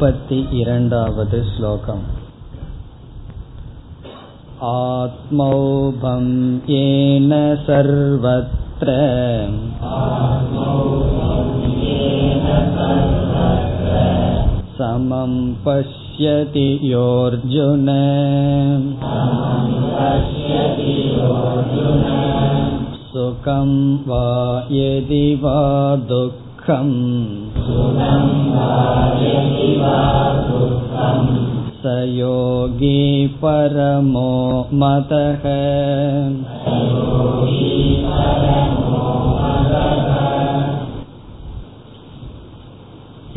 32வது ஸ்லோகம். ஆத்மௌபம் ஏன சர்வத்ர சமம் பஷ்யதி யோர்ஜுன சுகம் வா யதி வா துக்கம் ச யோகி பரமோ மதஹ.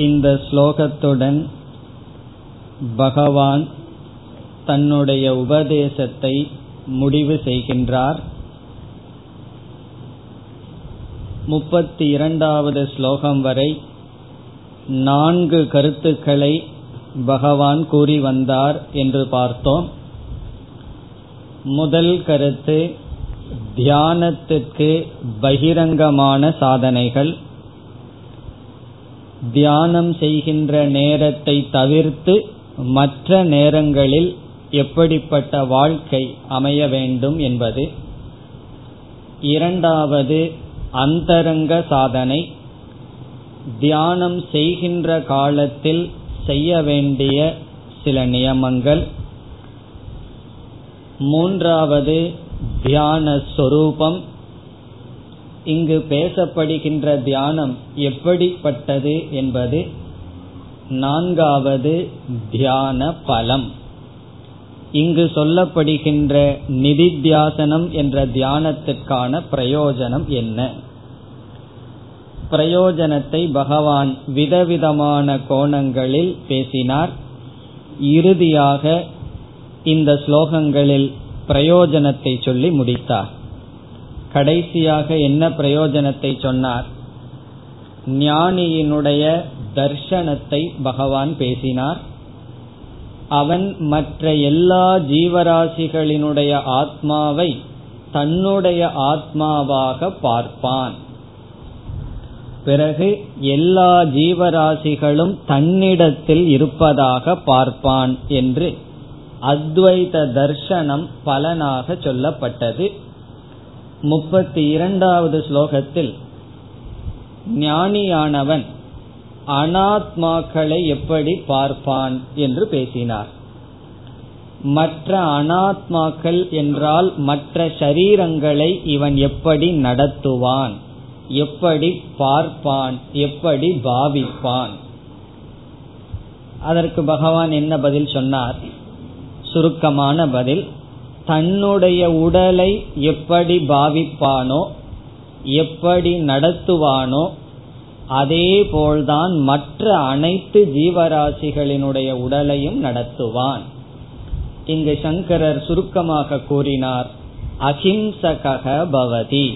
இந்த ஸ்லோகத்துடன் பகவான் தன்னுடைய உபதேசத்தை முடிவு செய்கின்றார். 32வது ஸ்லோகம் வரை 4 கருத்துக்களை பகவான் கூறி வந்தார் என்று பார்த்தோம். முதல் கருத்து தியானத்திற்கு பகிரங்கமான சாதனைகள். தியானம் செய்கின்ற நேரத்தை தவிர்த்து மற்ற நேரங்களில் எப்படிப்பட்ட வாழ்க்கை அமைய வேண்டும் என்பது. இரண்டாவது அந்தரங்க சாதனை, தியானம் செய்கின்ற காலத்தில் செய்ய வேண்டிய சில நியமங்கள். மூன்றாவது தியான சொரூபம், இங்கு பேசப்படுகின்ற தியானம் எப்படிப்பட்டது என்பது. நான்காவது தியான பலம், இங்கு சொல்லப்படுகின்ற நிதித்தியாசனம் என்ற தியானத்திற்கான பிரயோஜனம் என்ன. பிரயோஜனத்தை பகவான் விதவிதமான கோணங்களில் பேசினார். இறுதியாக இந்த ஸ்லோகங்களில் பிரயோஜனத்தை சொல்லி முடித்தார். கடைசியாக என்ன பிரயோஜனத்தை சொன்னார்? ஞானியினுடைய தர்சனத்தை பகவான் பேசினார். அவன் மற்ற எல்லா ஜீவராசிகளினுடைய ஆத்மாவை தன்னுடைய ஆத்மாவாக பார்ப்பான். பிறகு எல்லா ஜீவராசிகளும் தன்னிடத்தில் இருப்பதாக பார்ப்பான் என்று அத்வைத தர்சனம் பலனாக சொல்லப்பட்டது. 32வது ஸ்லோகத்தில் ஞானியானவன் அனாத்மாக்களை எப்படி பார்ப்பான் என்று பேசினார். மற்ற அனாத்மாக்கள் என்றால் மற்ற சரீரங்களை இவன் எப்படி நடத்துவான், எப்படி பார்ப்பான், எப்படி பாவிப்பான். அதற்கு பகவான் என்ன பதில் சொன்னார்? சுருக்கமான பதில், தன்னுடைய உடலை எப்படி பாவிப்பானோ, எப்படி நடத்துவானோ, அதே போல்தான் மற்ற அனைத்து ஜீவராசிகளினுடைய உடலையும் நடத்துவான். இங்கு சங்கரர் சுருக்கமாக கூறினார், அஹிம்சக பவதி,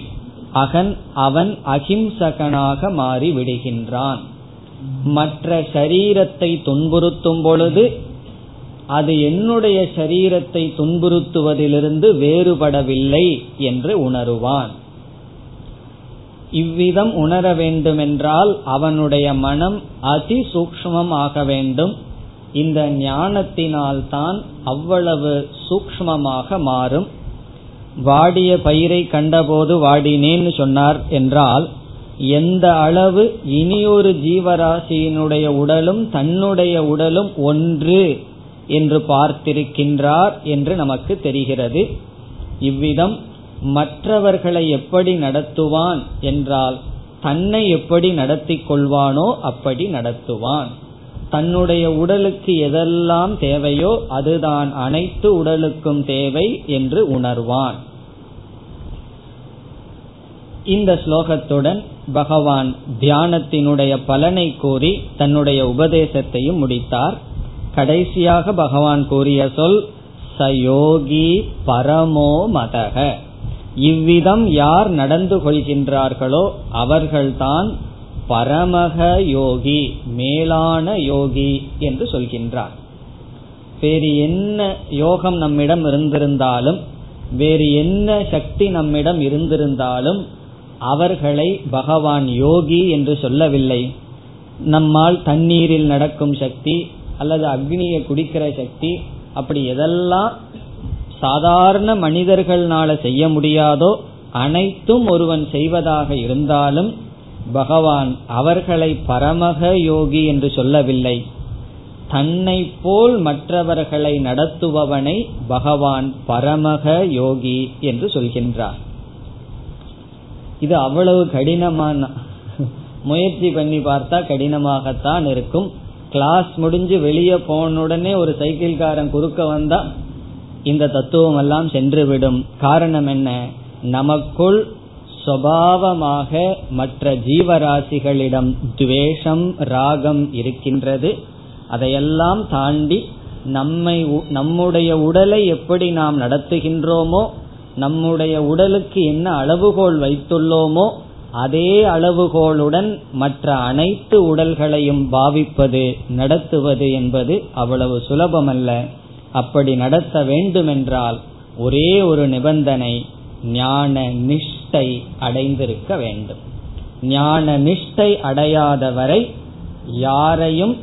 அவன் அஹிம்சகனாக மாறி விடுகின்றான். மற்ற சரீரத்தை துன்புறுத்தும் பொழுது அது என்னுடைய சரீரத்தை துன்புறுத்துவதிலிருந்து வேறுபடவில்லை என்று உணருவான். இவ்விதம் உணர வேண்டுமென்றால் அவனுடைய மனம் அதி சூக்ஷ்மமாக வேண்டும். இந்த ஞானத்தினால்தான் அவ்வளவு சூக்ஷ்மமாக மாறும். வாடிய பயிரை கண்டபோது வாடினேன்னு சொன்னார் என்றால், எந்த அளவு இனியொரு ஜீவராசியினுடைய உடலும் தன்னுடைய உடலும் ஒன்று என்று பார்த்திருக்கின்றார் என்று நமக்கு தெரிகிறது. இவ்விதம் மற்றவர்களை எப்படி நடத்துவான் என்றால் தன்னை எப்படி நடத்தி கொள்வானோ அப்படி நடத்துவான். தன்னுடைய உடலுக்கு எதெல்லாம் தேவையோ அதுதான் அனைத்து உடலுக்கும் தேவை என்று உணர்வான். இந்த ஸ்லோகத்துடன் பகவான் தியானத்தினுடைய பலனை கூறி தன்னுடைய உபதேசத்தையும் முடித்தார். கடைசியாக பகவான் கூறிய சொல் சயோகி பரமோ மதக, இவ்விதம் யார் நடந்து கொள்கின்றார்களோ அவர்கள்தான் பரமக யோகி, மேலான யோகி என்று சொல்கின்றார். வேறு என்ன யோகம் நம்மிடம் இருந்திருந்தாலும், வேறு என்ன சக்தி நம்மிடம் இருந்திருந்தாலும் அவர்களை பகவான் யோகி என்று சொல்லவில்லை. நம்மால் தண்ணீரில் நடக்கும் சக்தி அல்லது அக்னியை குடிக்கிற சக்தி, அப்படி எதெல்லாம் சாதாரண மனிதர்களால செய்ய முடியாதோ அனைத்தும் ஒருவன் செய்வதாக இருந்தாலும் பகவான் அவர்களை பரமக யோகி என்று சொல்லவில்லை. தன்னை போல் மற்றவர்களை நடத்துபவனை பகவான் பரமக யோகி என்று சொல்கின்றார். இது அவ்வளவு கடினமான, முயற்சி பண்ணி பார்த்தா கடினமாகத்தான் இருக்கும். கிளாஸ் முடிஞ்சு வெளியே போன உடனே ஒரு சைக்கிள்காரன் குறுக்க வந்தா இந்த தத்துவம் எல்லாம் சென்றுவிடும். காரணம் என்ன? நமக்குள் சுபாவமாக மற்ற ஜீவராசிகளிடம் துவேஷம் ராகம் இருக்கின்றது. அதையெல்லாம் தாண்டி நம்முடைய உடலை எப்படி நாம் நடத்துகின்றோமோ, நம்முடைய உடலுக்கு என்ன அளவுகோல் வைத்துள்ளோமோ அதே அளவுகோளுடன் மற்ற அனைத்து உடல்களையும் பாவிப்பது நடத்துவது என்பது அவ்வளவு சுலபமல்ல. அப்படி நடத்த வேண்டுமென்றால் ஒரே ஒரு நிபந்தனை, ஞான நிஷ்டை அடைந்திருக்க வேண்டும். ஞான நிஷ்டை அடையாதவரை யாரையும்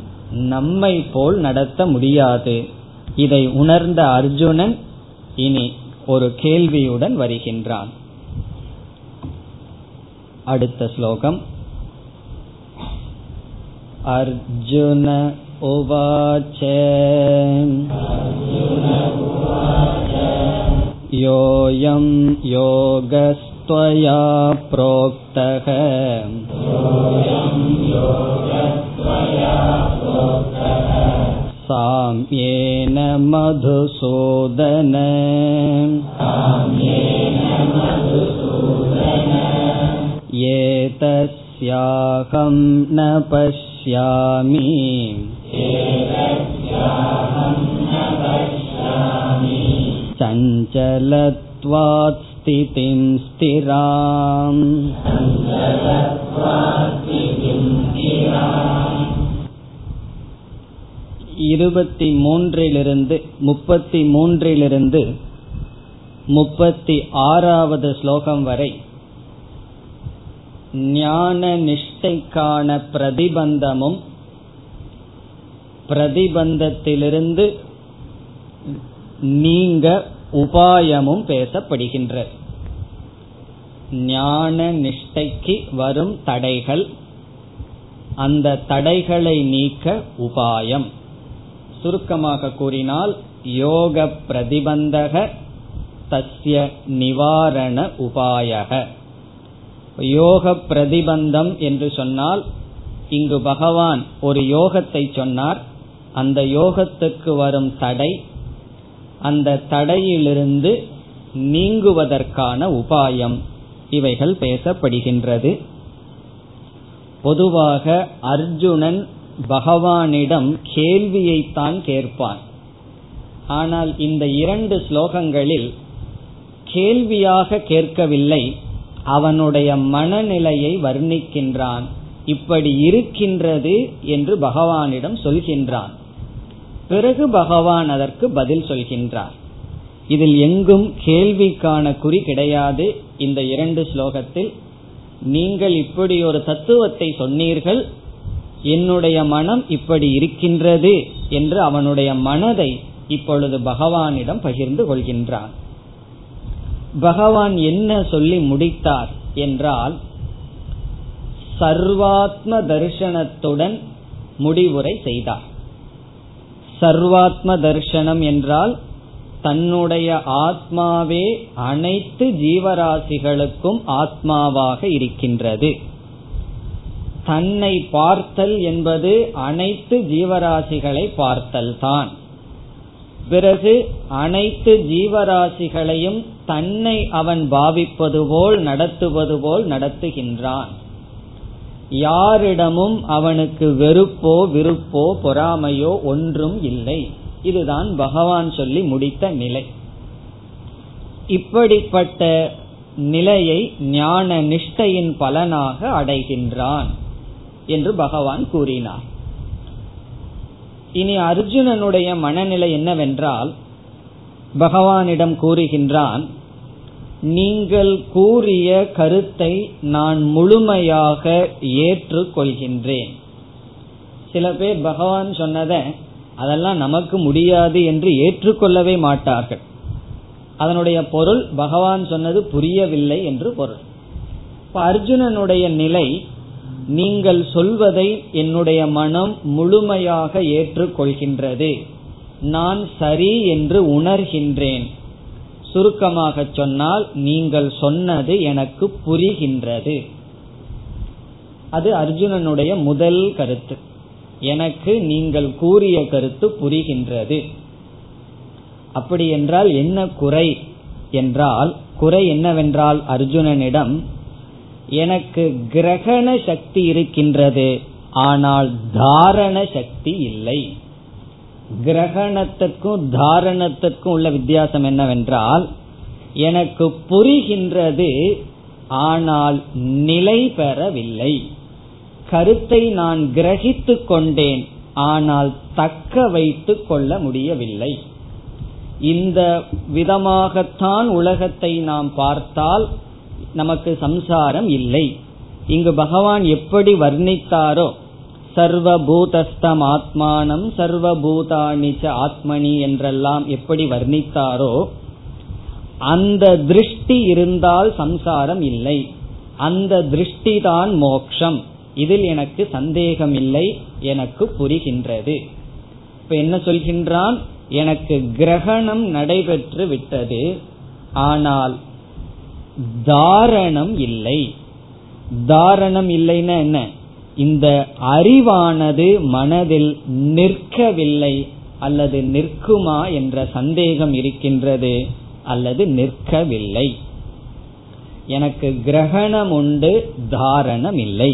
நம்மை போல் நடத்த முடியாது. இதை உணர்ந்த அர்ஜுனன் இனி ஒரு கேள்வியுடன் வருகின்றான். அடுத்த ஸ்லோகம். அர்ஜுன உவாச யோயம் யோகஸ்த்வயா ப்ரோக்தஹ சாம்யேன மதுசூதன ஏதஸ்யாஹம் ந பஷ்யாமி சஞ்சலத்வாத் ஸ்திதிம் ஸ்திராம். முப்பத்தி மூன்றிலிருந்து 36வது ஸ்லோகம் வரை ஞான நிஷ்டைக்கான பிரதிபந்தமும் பிரதிபந்தத்திலிருந்து நீங்க உபாயமும் பேசப்படுகின்ற ஞான நிஷ்டைக்கு வரும் தடைகள், அந்த தடைகளை நீக்க உபாயம். சுருக்கமாக கூறினால் யோக பிரதிபந்தக தஸ்ய நிவாரண உபாயக. யோக பிரதிபந்தம் என்று சொன்னால் இங்கு பகவான் ஒரு யோகத்தை சொன்னார். அந்த யோகத்துக்கு வரும் தடை, அந்த தடையிலிருந்து நீங்குவதற்கான உபாயம், இவைகள் பேசப்படுகின்றது. பொதுவாக அர்ஜுனன் பகவானிடம் கேள்வியைத்தான் கேட்பான். ஆனால் இந்த 2 ஸ்லோகங்களில் கேள்வியாக கேட்கவில்லை, அவனுடைய மனநிலையை வர்ணிக்கின்றான். இப்படி இருக்கின்றது என்று பகவானிடம் சொல்கின்றான். பிறகு பகவான் அதற்கு பதில் சொல்கின்றார். இதில் எங்கும் கேள்விக்கான குறி கிடையாது. இந்த 2 ஸ்லோகத்தில் நீங்கள் இப்படி ஒரு தத்துவத்தை சொன்னீர்கள், என்னுடைய மனம் இப்படி இருக்கின்றது என்று அவனுடைய மனதை இப்பொழுது பகவானிடம் பகிர்ந்து கொள்கின்றான். பகவான் என்ன சொல்லி முடித்தார் என்றால் சர்வாத்ம தர்சனத்துடன் முடிவுரை செய்தார். சர்வாத்ம தர்சனம் என்றால் தன்னுடைய ஆத்மாவே அனைத்து ஜீவராசிகளுக்கும் ஆத்மாவாக இருக்கின்றது. தன்னை பார்த்தல் என்பது அனைத்து ஜீவராசிகளை பார்த்தல் தான். பிறகு அனைத்து ஜீவராசிகளையும் தன்னை அவன் பாவிப்பது போல் நடத்துவது போல் நடத்துகின்றான். யாரிடமும் அவனுக்கு வெறுப்போ விருப்போ பொறாமையோ ஒன்றும் இல்லை. இதுதான் பகவான் சொல்லி முடித்த நிலை. இப்படிப்பட்ட நிலையை ஞான நிஷ்டையின் பலனாக அடைகின்றான் என்று பகவான் கூறினார். இனி அர்ஜுனனுடைய மனநிலை என்னவென்றால் பகவானிடம் கூறுகின்றான், நீங்கள் கூறிய கருத்தை நான் முழுமையாக ஏற்றுக்கொள்கின்றேன், சில பேர் பகவான் சொன்னத அதெல்லாம் நமக்கு முடியாது என்று ஏற்றுக்கொள்ளவே மாட்டார்கள். அதனுடைய பொருள் பகவான் சொன்னது புரியவில்லை என்று பொருள். இப்ப அர்ஜுனனுடைய நிலை, நீங்கள் சொல்வதை என்னுடைய மனம் முழுமையாக ஏற்றுக்கொள்கின்றது, நான் சரி என்று உணர்கின்றேன். சுருக்கமாக சொன்னால் நீங்கள் சொன்னது எனக்கு புரிகின்றது. அது அர்ஜுனனுடைய முதல் கருத்து, எனக்கு நீங்கள் கூறிய கருத்து புரிகின்றது. அப்படி என்றால் என்ன குறை என்றால், குறை என்னவென்றால் அர்ஜுனனிடம் எனக்கு கிரகண சக்தி இருக்கின்றது, ஆனால் தாரண சக்தி இல்லை. கிரகணத்திற்கும் தாரணத்திற்கும் உள்ள வித்தியாசம் என்னவென்றால், எனக்கு புரிகின்றது ஆனால் நிலை பெறவில்லை. கருத்தை நான் கிரகித்து கொண்டேன், ஆனால் தக்க வைத்து கொள்ள முடியவில்லை. இந்த விதமாகத்தான் உலகத்தை நாம் பார்த்தால் நமக்கு சம்சாரம் இல்லை. இங்கு பகவான் எப்படி வர்ணித்தாரோ சர்வபூதஸ்தம் ஆத்மானம் சர்வபூதானிச்ச ஆத்மனி என்றெல்லாம் எப்படி வர்ணித்தாரோ, அந்த திருஷ்டி இருந்தால் சம்சாரம் இல்லை. அந்த திருஷ்டி தான் மோட்சம். இதில் எனக்கு சந்தேகம் இல்லை, எனக்கு புரிகின்றது. இப்ப என்ன சொல்கின்றான், எனக்கு கிரகணம் நடைபெற்று விட்டது, ஆனால் தாரணம் இல்லை. தாரணம் இல்லைன்னா என்ன, இந்த அறிவானது மனதில் நிற்கவில்லை அல்லது நிற்குமா என்ற சந்தேகம் இருக்கின்றது, அல்லது நிற்கவில்லை. எனக்கு கிரகணம் உண்டு, தாரணம் இல்லை.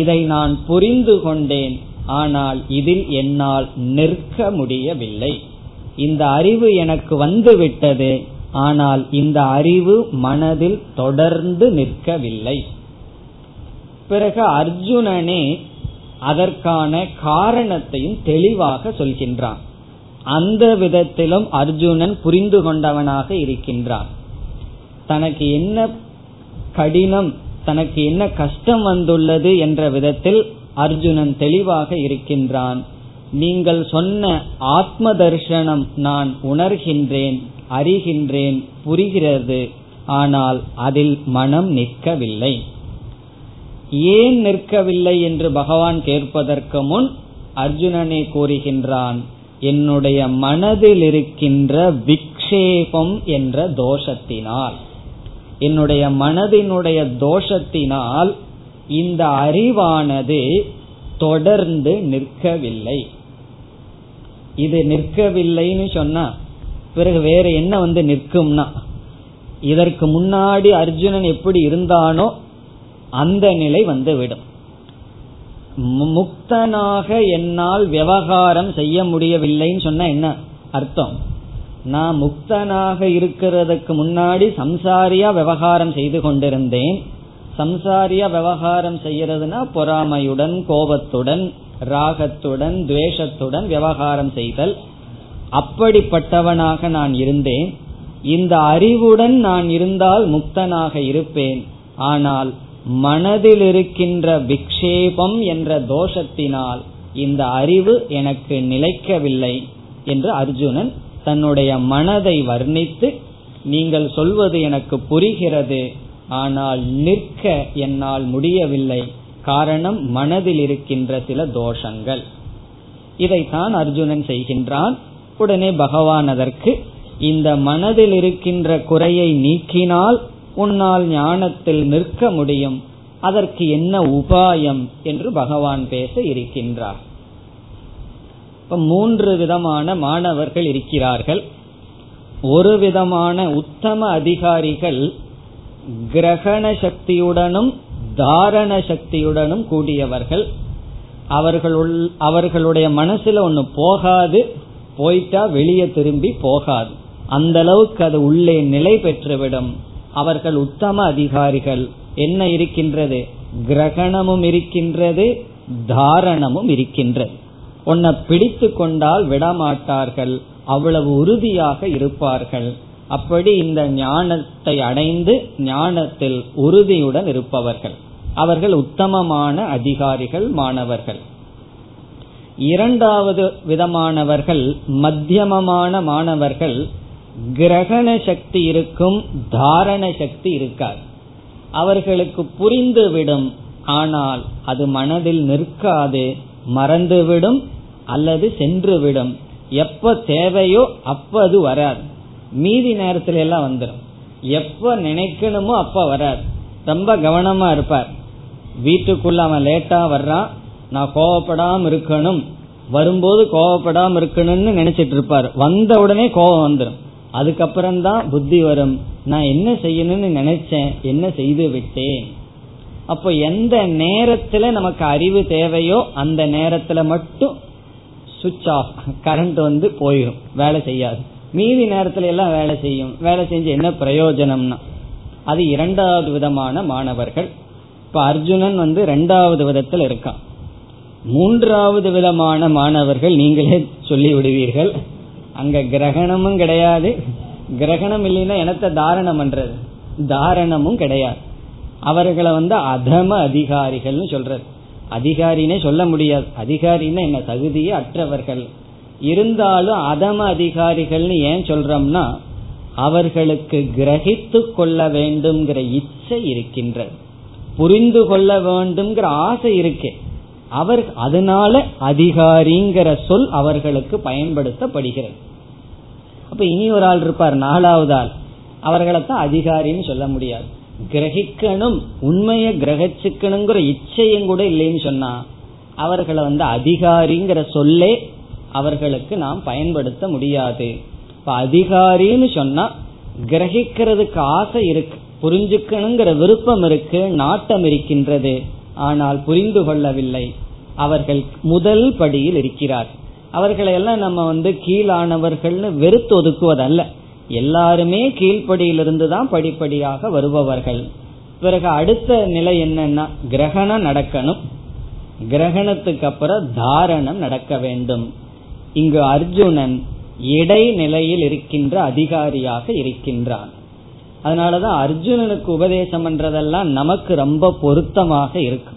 இதை நான் புரிந்து கொண்டேன், ஆனால் இதில் என்னால் நிற்க முடியவில்லை. இந்த அறிவு எனக்கு வந்துவிட்டது, ஆனால் இந்த அறிவு மனதில் தொடர்ந்து நிற்கவில்லை. பிறகு அர்ஜுனனே அதற்கான காரணத்தையும் தெளிவாக சொல்கின்றான். அந்த விதத்திலும் அர்ஜுனன் புரிந்து கொண்டவனாக இருக்கின்றான். தனக்கு என்ன கடினம், தனக்கு என்ன கஷ்டம் வந்துள்ளது என்ற விதத்தில் அர்ஜுனன் தெளிவாக இருக்கின்றான். நீங்கள் சொன்ன ஆத்ம தரிசனம் நான் உணர்கின்றேன், அறிகின்றேன், புரிகிறது, ஆனால் அதில் மனம் நிற்கவில்லை. ஏன் நிற்கவில்லை என்று பகவான் கேட்பதற்கு முன் அர்ஜுனனை கூறுகின்றான், என்னுடைய மனதில் இருக்கின்ற விக்ஷேபம் என்ற தோஷத்தினால், என்னுடைய மனதினுடைய தோஷத்தினால் இந்த அறிவானது தொடர்ந்து நிற்கவில்லை. இது நிற்கவில்லைன்னு சொன்னா பிறகு வேற என்ன வந்து நிற்கும்னா, இதற்கு முன்னாடி அர்ஜுனன் எப்படி இருந்தானோ அந்த நிலை வந்துவிடும். முக்தனாக என்னால் விவகாரம் செய்ய முடியவில்லைன்னு சொன்னா என்ன அர்த்தம், நான் முக்தனாக இருக்கிறதுக்கு முன்னாடி சம்சாரியா விவகாரம் செய்து கொண்டிருந்தேன். சம்சாரியா விவகாரம் செய்யறதுனா பொறாமையுடன், கோபத்துடன், ராகத்துடன், துவேஷத்துடன் விவகாரம் செய்தல். அப்படிப்பட்டவனாக நான் இருந்தேன். இந்த அறிவுடன் நான் இருந்தால் முக்தனாக இருப்பேன். ஆனால் மனதில் இருக்கின்ற விக்ஷேபம் என்ற தோஷத்தினால் இந்த அறிவு எனக்கு நிலைக்கவில்லை என்று அர்ஜுனன் தன்னுடைய மனதை வர்ணித்து, நீங்கள் சொல்வது எனக்கு புரிகிறது, ஆனால் நிற்க என்னால் முடியவில்லை, காரணம் மனதில் இருக்கின்ற சில தோஷங்கள். இதைத்தான் அர்ஜுனன் செய்கின்றான். உடனே பகவான் அதற்கு, இந்த மனதில் இருக்கின்ற குறையை நீக்கினால் உன்னால் ஞானத்தில் நிற்க முடியும், அதற்கு என்ன உபாயம் என்று பகவான் பேச இருக்கின்றார். இப்ப மூன்று விதமான மாணவர்கள் இருக்கிறார்கள். ஒரு விதமான உத்தம அதிகாரிகள் கிரகண சக்தியுடனும் தாரண சக்தியுடனும் கூடியவர்கள். அவர்களுடைய மனசுல ஒண்ணு போகாது, போயிட்டா வெளியே திரும்பி போகாது, அந்த அளவுக்கு அது உள்ளே நிலை பெற்றுவிடும். அவர்கள் உத்தம அதிகாரிகள். என்ன இருக்கின்றது, கிரகணமும் இருக்கின்றது, தாரணமும் இருக்கின்றது. உன்னை பிடித்து கொண்டால் விடமாட்டார்கள், அவ்வளவு உறுதியாக இருப்பார்கள். அப்படி இந்த ஞானத்தை அடைந்து ஞானத்தில் உறுதியுடன் இருப்பவர்கள் அவர்கள் உத்தமமான அதிகாரிகள், மாணவர்கள். இரண்டாவது விதமானவர்கள் மத்தியமமான மாணவர்கள், கிரகண சக்தி இருக்கும், தாரண சக்தி இருக்காது. அவர்களுக்கு புரிந்துவிடும், ஆனால் அது மனதில் நிற்காது, மறந்துவிடும் அல்லது சென்றுவிடும். எப்ப தேவையோ அப்ப அது வராது, மீதி நேரத்துல எல்லாம் வந்துடும். எப்ப நினைக்கணுமோ அப்ப வராது. ரொம்ப கவனமா இருப்பார். வீட்டுக்குள்ள அவன் லேட்டா வர்றான், நான் கோவப்படாம இருக்கணும், வரும்போது கோவப்படாம இருக்கணும்னு நினைச்சிட்டு இருப்பார். வந்த உடனே கோவம் வந்துடும். அதுக்கப்புறம்தான் புத்தி வரும், நான் என்ன செய்யணும்னு நினைச்சேன், என்ன செய்து விட்டேன். அப்போ எந்த நேரத்துல நமக்கு அறிவு தேவையோ அந்த நேரத்துல மட்டும் சுவிட்ச் ஆஃப், கரண்ட் வந்து போயிடும், வேலை செய்யாது. மீதி நேரத்துல எல்லாம் வேலை செய்யும். வேலை செஞ்சு என்ன பிரயோஜனம்னா, அது இரண்டாவது விதமான மாணவர்கள். இப்ப அர்ஜுனன் வந்து இரண்டாவது விதத்தில் இருக்கான். மூன்றாவது விதமான மாணவர்கள் நீங்களே சொல்லி விடுவீர்கள். அங்க கிரகணமும் கிடையாது, கிரகணம் இல்லைன்னா எனத்தை தாரணம் பண்றது, தாரணமும் கிடையாது. அவர்களை வந்து அதம அதிகாரிகள்னு சொல்றது. அதிகாரினே சொல்ல முடியாது, அதிகாரின்னா என்ன, தகுதியே அற்றவர்கள். இருந்தாலும் அதம அதிகாரிகள்னு ஏன் சொல்றோம்னா, அவர்களுக்கு கிரகித்து கொள்ள வேண்டும்ங்கிற இச்சை இருக்கின்றது, புரிந்து கொள்ள வேண்டும்ங்கிற ஆசை இருக்கு. அவர் அதனால அதிகாரிங்கிற சொல் அவர்களுக்கு பயன்படுத்தப்படுகிறது. அப்ப இனி ஒரு ஆள் இருப்பார், நாலாவது ஆள். அவர்களைத்தான் அதிகாரின்னு சொல்ல முடியாது. கிரகிக்கணும், உண்மையை கிரகிச்சுக்கணுங்கிற இச்சையும் கூட இல்லைன்னு சொன்னா அவர்களை வந்து அதிகாரிங்கிற சொல்லே அவர்களுக்கு நாம் பயன்படுத்த முடியாது. இப்ப அதிகாரின்னு சொன்னா கிரகிக்கிறதுக்கு ஆசை இருக்கு, புரிஞ்சுக்கணுங்கிற விருப்பம் இருக்கு, நாட்டம் இருக்கின்றது, ஆனால் புரிந்து கொள்ளவில்லை. அவர்கள் முதல் படியில் இருக்கிறார். அவர்களையெல்லாம் நம்ம வந்து கீழானவர்கள்னு வெறுத்து ஒதுக்குவதல்ல, எல்லாருமே கீழ்படியிலிருந்து தான் படிப்படியாக வருபவர்கள். பிறகு அடுத்த நிலை என்னன்னா, கிரகணம் நடக்கணும், கிரகணத்துக்கு அப்புறம் தாரணம் நடக்க வேண்டும். இங்கு அர்ஜுனன் இடைநிலையில் இருக்கின்ற அதிகாரியாக இருக்கின்றான். அதனாலதான் அர்ஜுனனுக்கு உபதேசம் பண்றதெல்லாம் நமக்கு ரொம்ப பொருத்தமாக இருக்கு.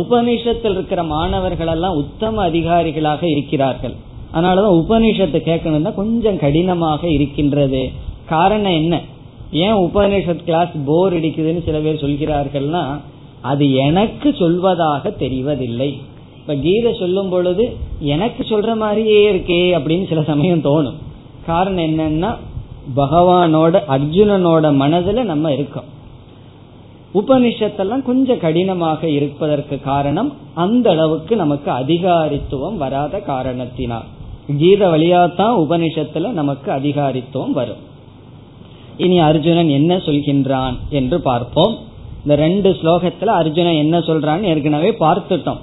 உபனிஷத்தில் இருக்கிற மாணவர்கள் எல்லாம் உத்தம அதிகாரிகளாக இருக்கிறார்கள். அதனாலதான் உபனிஷத்தை கேட்கணும்னா கொஞ்சம் கடினமாக இருக்கின்றது. காரணம் என்ன, ஏன் உபனிஷத் கிளாஸ் போர் அடிக்குதுன்னு சில பேர் சொல்கிறார்கள்னா, அது எனக்கு சொல்வதாக தெரிவதில்லை. இப்ப கீதை சொல்லும் பொழுது எனக்கு சொல்ற மாதிரியே இருக்கே அப்படின்னு சில சமயம் தோணும். காரணம் என்னன்னா, பகவானோட அர்ஜுனனோட மனதுல நம்ம இருக்கோம். உபனிஷத்தெல்லாம் கொஞ்சம் கடினமாக இருப்பதற்கு காரணம் அந்த அளவுக்கு நமக்கு அதிகாரித்துவம் வராத காரணத்தினால். கீத வழியாத்தான் உபனிஷத்துல நமக்கு அதிகாரித்துவம் வரும். இனி அர்ஜுனன் என்ன சொல்கின்றான் என்று பார்ப்போம். இந்த ரெண்டு ஸ்லோகத்துல அர்ஜுனன் என்ன சொல்றான்னு ஏற்கனவே பார்த்துட்டோம்.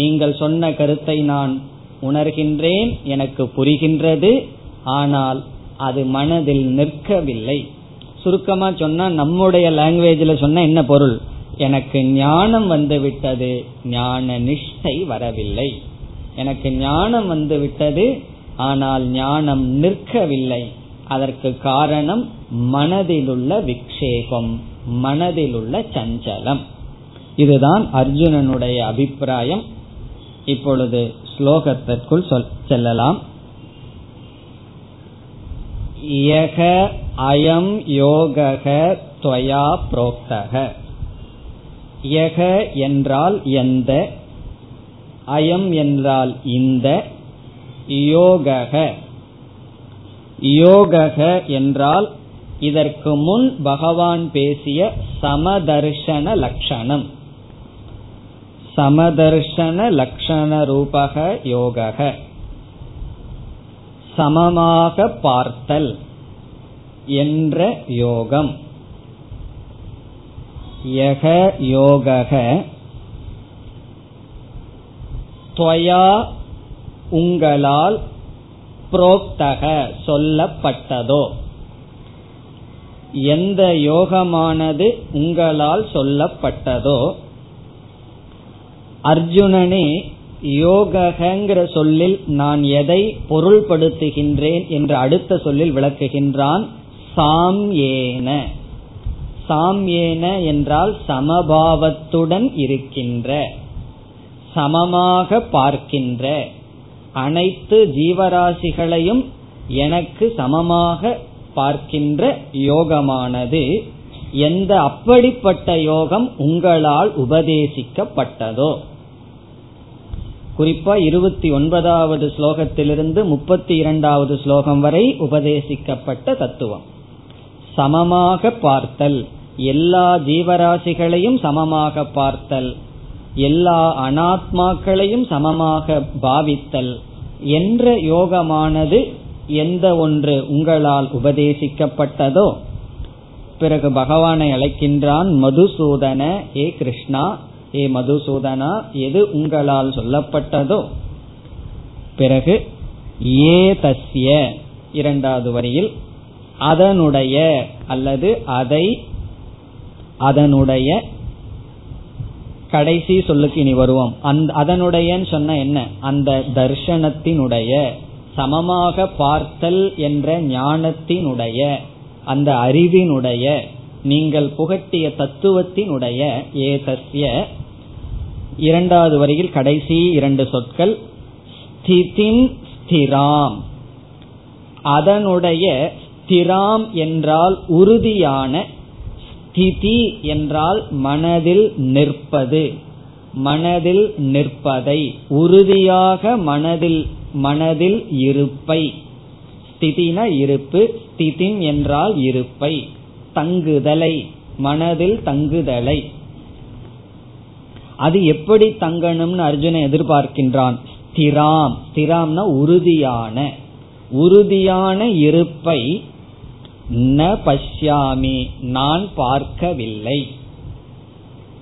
நீங்கள் சொன்ன கருத்தை நான் உணர்கின்றேன், எனக்கு புரிகின்றது, ஆனால் அது மனதில் நிற்கவில்லை. சுருக்கமா சொன்னா, நம்முடைய லாங்குவேஜ்ல சொன்ன என்ன பொருள், எனக்கு ஞானம் வந்து விட்டது, ஞான நிஷ்டை வரவில்லை. எனக்கு ஞானம் வந்து விட்டது, ஆனால் ஞானம் நிற்கவில்லை. அதற்கு காரணம் மனதிலுள்ள விக்ஷேபம், மனதிலுள்ள சஞ்சலம். இதுதான் அர்ஜுனனுடைய அபிப்பிராயம். இப்பொழுது ஸ்லோகத்திற்குள் செல்லலாம். யக அயம் யோகக த்வயா ப்ரோக்தக. யக என்றால் எந்த, அயம் என்றால் இந்த, யோகக யோகக என்றால் இதற்கு முன் பகவான் பேசிய சமதர்ஷன லட்சணம். சமதர்ஷன லட்சண ரூபக யோகக, சமமாக பார்த்தல் என்ற யோகம். யக யோகக த்வயா உங்களால், புரோக்தக சொல்லப்பட்டதோ. எந்த யோகமானது உங்களால் சொல்லப்பட்டதோ. அர்ஜுனனே, யோகங்கிற சொல்லில் நான் எதை பொருள்படுத்துகின்றேன் என்று அடுத்த சொல்லில் விளக்குகின்றான். சாம்யேன. சாம்யேன என்றால் சமபாவத்துடன் இருக்கின்ற, சமமாக பார்க்கின்ற, அனைத்து ஜீவராசிகளையும் எனக்கு சமமாக பார்க்கின்ற யோகமானது எந்த அப்படிப்பட்ட யோகம் உங்களால் உபதேசிக்கப்பட்டதோ. குறிப்பா 29வது ஸ்லோகத்திலிருந்து 32வது ஸ்லோகம் வரை உபதேசிக்கப்பட்ட தத்துவம் சமமாக பார்த்தல், எல்லா ஜீவராசிகளையும் சமமாக பார்த்தல், எல்லா அனாத்மாக்களையும் சமமாக பாவித்தல் என்ற யோகமானது எந்த ஒன்று உங்களால் உபதேசிக்கப்பட்டதோ. பிறகு பகவானை அழைக்கின்றான், மதுசூதன ஏ கிருஷ்ணா, ஏ மதுசூதனா, எது உங்களால் சொல்லப்பட்டதோ. பிறகு ஏ தஸ்ய இரண்டாவது வரியில் அதனுடைய அல்லது அதை, அதனுடைய கடைசி சொல்லுக்கு இனி வருவோம். அதனுடைய சொன்ன என்ன, அந்த தர்சனத்தினுடைய சமமாக பார்த்தல் என்ற ஞானத்தினுடைய, அந்த அறிவினுடைய, நீங்கள் புகட்டிய தத்துவத்தினுடைய ஏதஸ்ய. இரண்டாவது வரியில் கடைசி இரண்டு சொற்கள் ஸ்திதிம் ஸ்திராம். அதனுடைய ஸ்திராம் என்றால் உறுதியான, ஸ்திதி என்றால் மனதில் நிற்பது, மனதில் நிற்பதை உறுதியாக, மனதில் இருப்பை, ஸ்திதினா இருப்பு, ஸ்திதிம் என்றால் இருப்பை, தங்குதலை, மனதில் தங்குதலை. அது எப்படி தங்கணும்னு அர்ஜுனன் எதிர்பார்க்கின்றான். ஸ்திராம், ஸ்திராம்னா உறுதியான, உறுதியான இருப்பை ந பஷ்யாமி நான் பார்க்கவில்லை.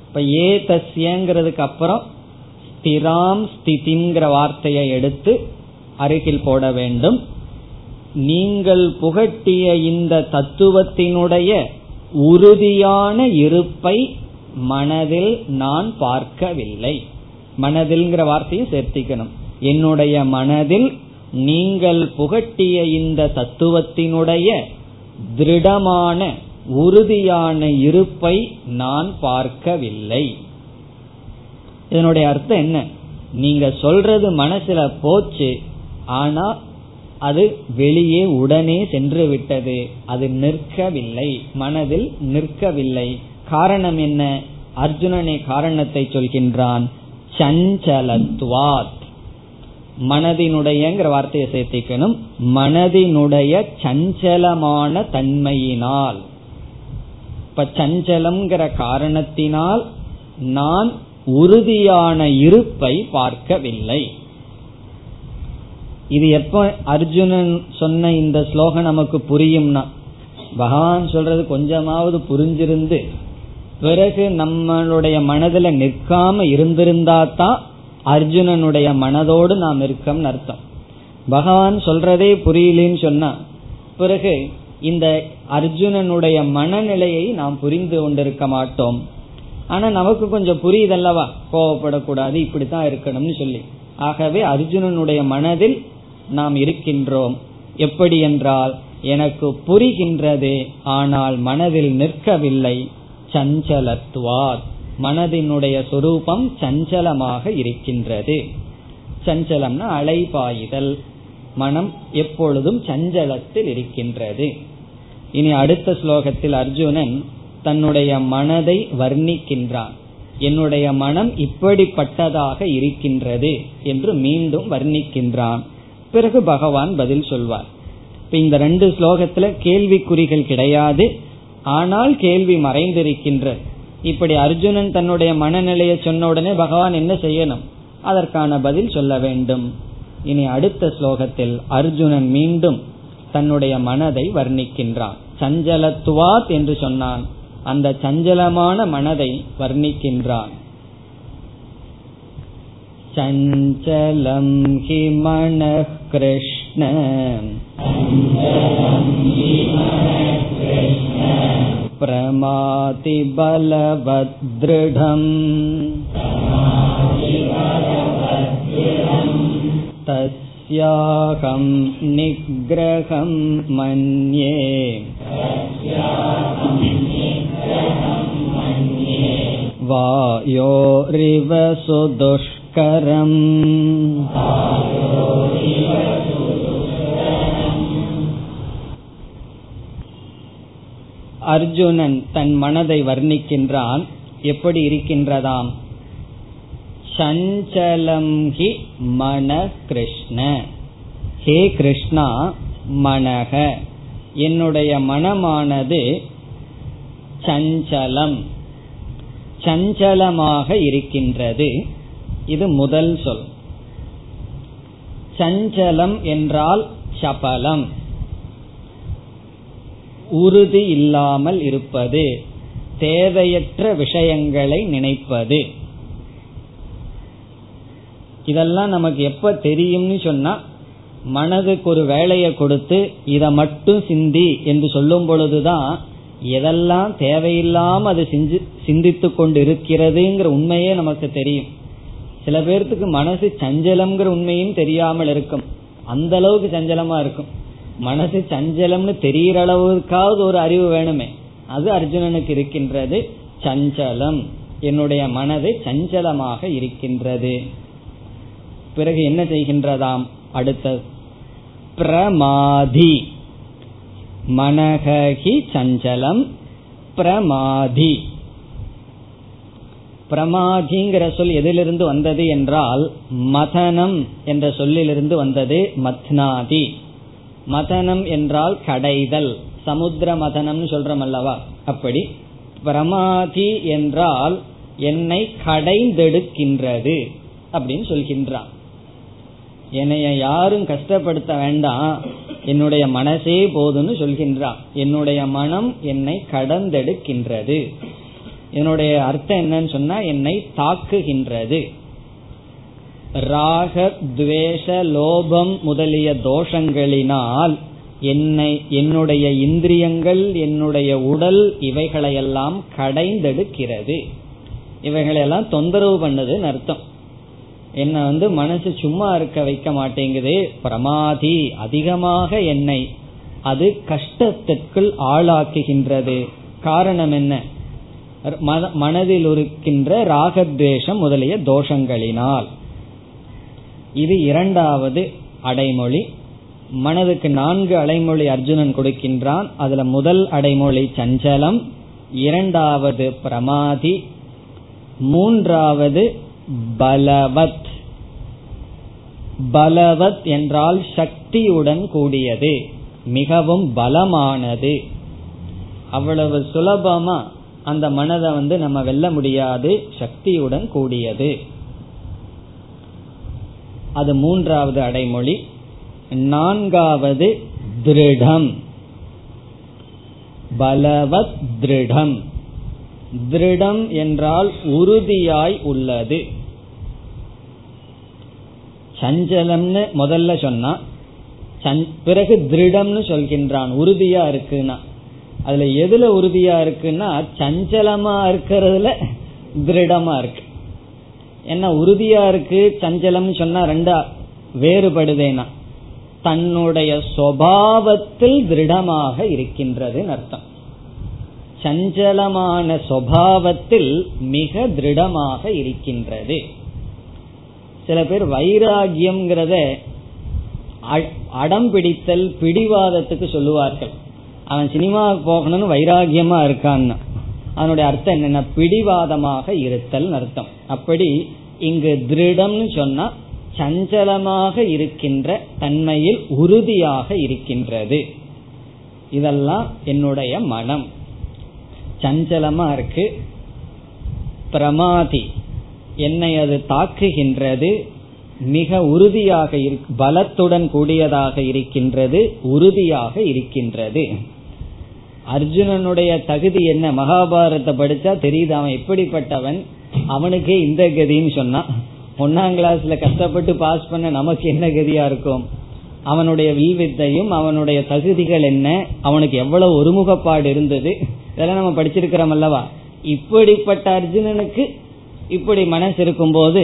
இப்ப ஏ தஸ்யங்கிறதுக்கு அப்புறம் ஸ்திராம் ஸ்திதிங்கிற வார்த்தையை எடுத்து அருகில் போட வேண்டும். நீங்கள் புகட்டிய இந்த தத்துவத்தினுடைய உறுதியான இருப்பை மனதில் நான் பார்க்கவில்லை. மனதில்ங்கிற வார்த்தையை சேர்த்திக்கணும். என்னுடைய மனதில் நீங்கள் புகட்டிய இந்த தத்துவத்தினுடைய திருடமான உறுதியான இருப்பை நான் பார்க்கவில்லை. இதனுடைய அர்த்தம் என்ன, நீங்க சொல்றது மனசுல போச்சு, ஆனா அது வெளியே உடனே சென்று விட்டது, அது நிற்கவில்லை, மனதில் நிற்கவில்லை. காரணம் என்ன, அர்ஜுனனே காரணத்தை சொல்கின்றான். சஞ்சலத்வாத், மனதினுடையங்கிற வார்த்தையை சேர்த்திக்கணும், மனதினுடைய சஞ்சலமான தன்மையினால். இப்ப சஞ்சலம்ங்கிற காரணத்தினால் நான் உறுதியான இருப்பை பார்க்கவில்லை. இது எப்ப அர்ஜுனன் சொன்ன இந்த ஸ்லோகம் நமக்கு புரியும்னா, பகவான் சொல்றது கொஞ்சமாவது புரிஞ்சிருந்து பிறகு நம்மளுடைய மனதுல நிற்காம இருந்திருந்தாதான் அர்ஜுனனுடைய மனதோடு நாம் இருக்கோம் அர்த்தம். பகவான் சொல்றதே புரியலன்னு சொன்னா பிறகு இந்த அர்ஜுனனுடைய மனநிலையை நாம் புரிந்து கொண்டிருக்க மாட்டோம். ஆனா நமக்கு கொஞ்சம் புரியுதல்லவா, கோவப்படக்கூடாது, இப்படித்தான் இருக்கணும்னு சொல்லி. ஆகவே அர்ஜுனனுடைய மனதில் நாம் இருக்கின்றோம். எப்படி என்றால் எனக்கு புரிகின்றது, ஆனால் மனதில் நிற்கவில்லை. சஞ்சலத்வாத், மனதினுடைய சொரூபம் சஞ்சலமாக இருக்கின்றது. சஞ்சலம்னா அலைபாயுதல், மனம் எப்பொழுதும் சஞ்சலத்தில் இருக்கின்றது. இனி அடுத்த ஸ்லோகத்தில் அர்ஜுனன் தன்னுடைய மனதை வர்ணிக்கின்றான். என்னுடைய மனம் இப்படிப்பட்டதாக இருக்கின்றது என்று மீண்டும் வர்ணிக்கின்றான். பிறகு பகவான் பதில் சொல்வார். இந்த ரெண்டு ஸ்லோகத்துல கேள்விக்குறிகள் கிடையாது, ஆனால் கேள்வி மறைந்திருக்கின்றது. இப்படி அர்ஜுனன் தன்னுடைய மனநிலையை சொன்ன உடனே பகவான் என்ன செய்யணும், அதற்கான பதில் சொல்ல வேண்டும். இனி அடுத்த ஸ்லோகத்தில் அர்ஜுனன் மீண்டும் தன்னுடைய மனதை வர்ணிக்கின்றான். சஞ்சலத்துவாத் என்று சொன்னான், அந்த சஞ்சலமான மனதை வர்ணிக்கின்றான். சஞ்சலம் ஹி மனஹ கிருஷ்ண பிரமாதி பலவத் த்ருடம் தஸ்யாகம் நிக்ரஹம் மன்யே. வாயோரிவ சுதுஷ்ட கரம். அர்ஜுனன் தன் மனதை வர்ணிக்கின்றான். எப்படி இருக்கின்றதாம்? சஞ்சலம் ஹி மன கிருஷ்ண, ஹே கிருஷ்ணா, மனக, என்னுடைய மனமானது சஞ்சலம், சஞ்சலமாக இருக்கின்றது. இது முதல் சொல். சஞ்சலம் என்றால் சபலம், உறுதி இல்லாமல் இருப்பது, தேவையற்ற விஷயங்களை நினைப்பது. இதெல்லாம் நமக்கு எப்ப தெரியும்னு சொன்னா, மனதுக்கு ஒரு வேலையை கொடுத்து இதை மட்டும் சிந்தி என்று சொல்லும் பொழுதுதான் எதெல்லாம் தேவையில்லாம அது சிந்தித்து கொண்டு இருக்கிறதுங்கிற உண்மையே நமக்கு தெரியும். சில பேர்த்துக்கு மனசு சஞ்சலம்ங்கிற உண்மையும் தெரியாமல் இருக்கும், அந்த அளவுக்கு சஞ்சலமா இருக்கும். மனசு சஞ்சலம்னு தெரியற அளவுக்காவது ஒரு அறிவு வேணுமே, அது அர்ஜுனனுக்கு இருக்கின்றது. சஞ்சலம், என்னுடைய மனது சஞ்சலமாக இருக்கின்றது. பிறகு என்ன செய்கின்றதாம்? அடுத்த பிரமாதி மனகி சஞ்சலம் பிரமாதி. பிரமாதிங்கிற சொல் எதிலிருந்து வந்தது என்றால் மதனம் என்ற சொல்லிலிருந்து வந்தது. மத்னாதி, மதனம் என்றால் கடைதல், சமுத்திர மதனம்னு சொல்றோம் அல்லவா, அப்படி பிரமாதி என்றால் என்னை கடைந்தெடுக்கின்றது அப்படின்னு சொல்கின்றான். என்னைய யாரும் கஷ்டப்படுத்த வேண்டாம், என்னுடைய மனசே போதுன்னு சொல்கின்றான். என்னுடைய மனம் என்னை கடந்தெடுக்கின்றது. என்னுடைய அர்த்தம் என்னன்னு சொன்னா என்னை தாக்குகின்றது. ராக துவேஷ லோபம் முதலிய தோஷங்களினால் என்னுடைய இந்திரியங்கள், என்னுடைய உடல் இவைகளையெல்லாம் கடைந்தெடுக்கிறது, இவைகளையெல்லாம் தொந்தரவு பண்ணதுன்னு அர்த்தம். என்ன மனசு சும்மா இருக்க வைக்க மாட்டேங்குது. பிரமாதி, அதிகமாக என்னை அது கஷ்டத்திற்குள் ஆளாக்குகின்றது. காரணம் என்ன? மனதில் இருக்கின்ற ராகத்வேஷம் முதலிய தோஷங்களினால். இது இரண்டாவது அடைமொழி. மனதுக்கு 4 அடைமொழி அர்ஜுனன் கொடுக்கின்றான். அதுல முதல் அடைமொழி சஞ்சலம், இரண்டாவது பிரமாதி, மூன்றாவது பலவத். பலவத் என்றால் சக்தியுடன் கூடியது, மிகவும் பலமானது. அவ்வளவு சுலபமா அந்த மனதை நம்ம வெல்ல முடியாது, சக்தியுடன் கூடியது. அது மூன்றாவது அடைமொழி. நான்காவது திருடம், பலவத் திருடம். திருடம் என்றால் உறுதியாய் உள்ளது. சஞ்சலம்னு முதல்ல சொன்னா, பிறகு திருடம்னு சொல்கின்றான். உறுதியா இருக்குன்னா அதுல எதுல உறுதியா இருக்குன்னா சஞ்சலமா இருக்கிறதுல திருடமா இருக்கு. ஏன்னா உறுதியா இருக்கு, சஞ்சலம் சொன்னா ரெண்டா வேறுபடுதேனா, தன்னுடைய சுபாவத்தில் திருடமாக இருக்கின்றதுன்னு அர்த்தம். சஞ்சலமான சுபாவத்தில் மிக திருடமாக இருக்கின்றது. சில பேர் வைராகியம்ங்கிறத அடம் பிடித்தல், பிடிவாதத்துக்கு சொல்லுவார்கள். அவன் சினிமாவுக்கு போகணும்னு வைராகியமா இருக்கான்னு, அவனுடைய அர்த்தம் என்னன்னா பிடிவாதமாக இருத்தல் அர்த்தம். அப்படி இங்கு திருடம்னு சொன்னா சஞ்சலமாக இருக்கின்ற தன்மையில் உறுதியாக இருக்கின்றது. இதெல்லாம் என்னுடைய மனம் சஞ்சலமா இருக்கு. பிரமாதி, என்னை அது தாக்குகின்றது, மிக உறுதியாக பலத்துடன் கூடியதாக இருக்கின்றது, உறுதியாக இருக்கின்றது. அர்ஜுனனுடைய தகுதி என்ன? மகாபாரத்தை படிச்சா தெரியுது அவன் எப்படிப்பட்டவன். அவனுக்கே இந்த கதின்னு சொன்னா, 1ஆம் கிளாஸ்ல கஷ்டப்பட்டு பாஸ் பண்ண நமக்கு என்ன கதியா இருக்கும்? அவனுடைய வில்வித்தையும் அவனுடைய தகுதிகள் என்ன, அவனுக்கு எவ்வளவு ஒருமுகப்பாடு இருந்தது, இதெல்லாம் நம்ம படிச்சிருக்கிறோம் அல்லவா. இப்படிப்பட்ட அர்ஜுனனுக்கு இப்படி மனசு இருக்கும் போது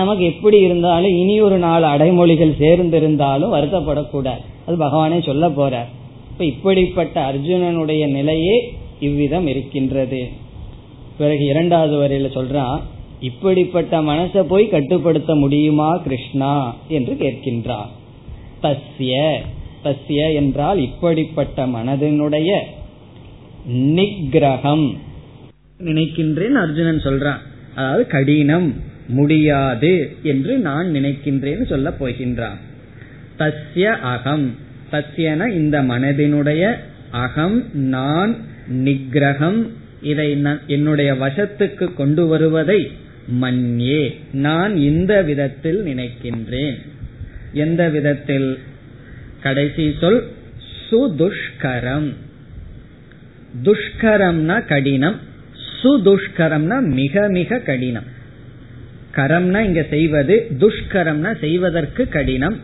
நமக்கு எப்படி இருந்தாலும் இனி ஒரு 4 அடைமொழிகள் சேர்ந்திருந்தாலும் வருத்தப்படக்கூடாது, அது பகவானே சொல்ல போறார். இப்ப இப்படிப்பட்ட அர்ஜுனனுடைய நிலையே இவ்விதம் இருக்கின்றது. பிறகு 2வது வரையில சொல்றான், இப்படிப்பட்ட மனசை போய் கட்டுப்படுத்த முடியுமா கிருஷ்ணா என்று கேட்கின்றார். தஸ்ய தஸ்ய என்றால் இப்படிப்பட்ட மனதினுடைய நிகிரகம் நினைக்கின்றேன் அர்ஜுனன் சொல்றான். அதாவது கடினம் முடியாது என்று நான் நினைக்கின்றேன் சொல்ல போகின்றான். தஸ்ய அகம், தஸ்யன இந்த மனதினுடைய, அகம் நான், நிகிரகம் இதை என்னுடைய வசத்துக்கு கொண்டு வருவதை மன்யே நான் இந்த விதத்தில் நினைக்கின்றேன். எந்த விதத்தில்? கடைசி சொல் சுதுஷ்கரம். துஷ்கரம்னா கடினம், சுதுஷ்கரம்னா மிக மிக கடினம். கரம்னா இங்க செய்வது, துஷ்கரம்னா செய்வதற்கு கடினம்.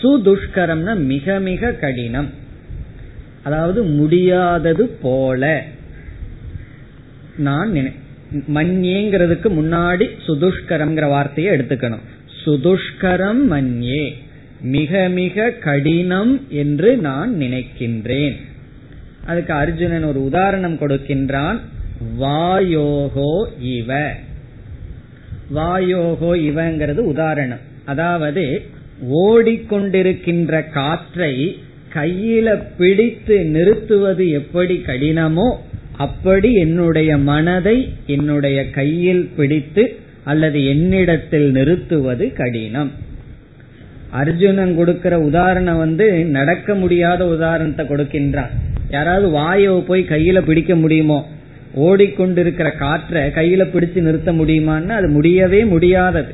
சுதுஷ்கரம்னா மிக மிக கடினம், அதாவது முடியாதது போல. நான் மன்யேங்கிறதுக்கு முன்னாடி சுதுஷ்கரம்ங்கிற வார்த்தையை எடுத்துக்கணும். சுதுஷ்கரம் மன்யே மிக மிக கடினம் என்று நான் நினைக்கின்றேன். அதுக்கு அர்ஜுனன் ஒரு உதாரணம் கொடுக்கின்றான். வாயோகோ இவ, வாயோகோ இவங்கிறது உதாரணம். அதாவது ஓடிக்கொண்டிருக்கின்ற காற்றை கையில பிடித்து நிறுத்துவது எப்படி கடினமோ அப்படி என்னுடைய மனதை என்னுடைய கையில் பிடித்து அல்லது என்னிடத்தில் நிறுத்துவது கடினம். அர்ஜுனன் கொடுக்கிற உதாரணம் நடக்க முடியாத உதாரணத்தை கொடுக்கின்றான். யாராவது வாயோ போய் கையில பிடிக்க முடியுமோ? ஓடிக்கொண்டிருக்கிற காற்றை கையில பிடிச்சு நிறுத்த முடியுமான்னு அது முடியவே முடியாதது.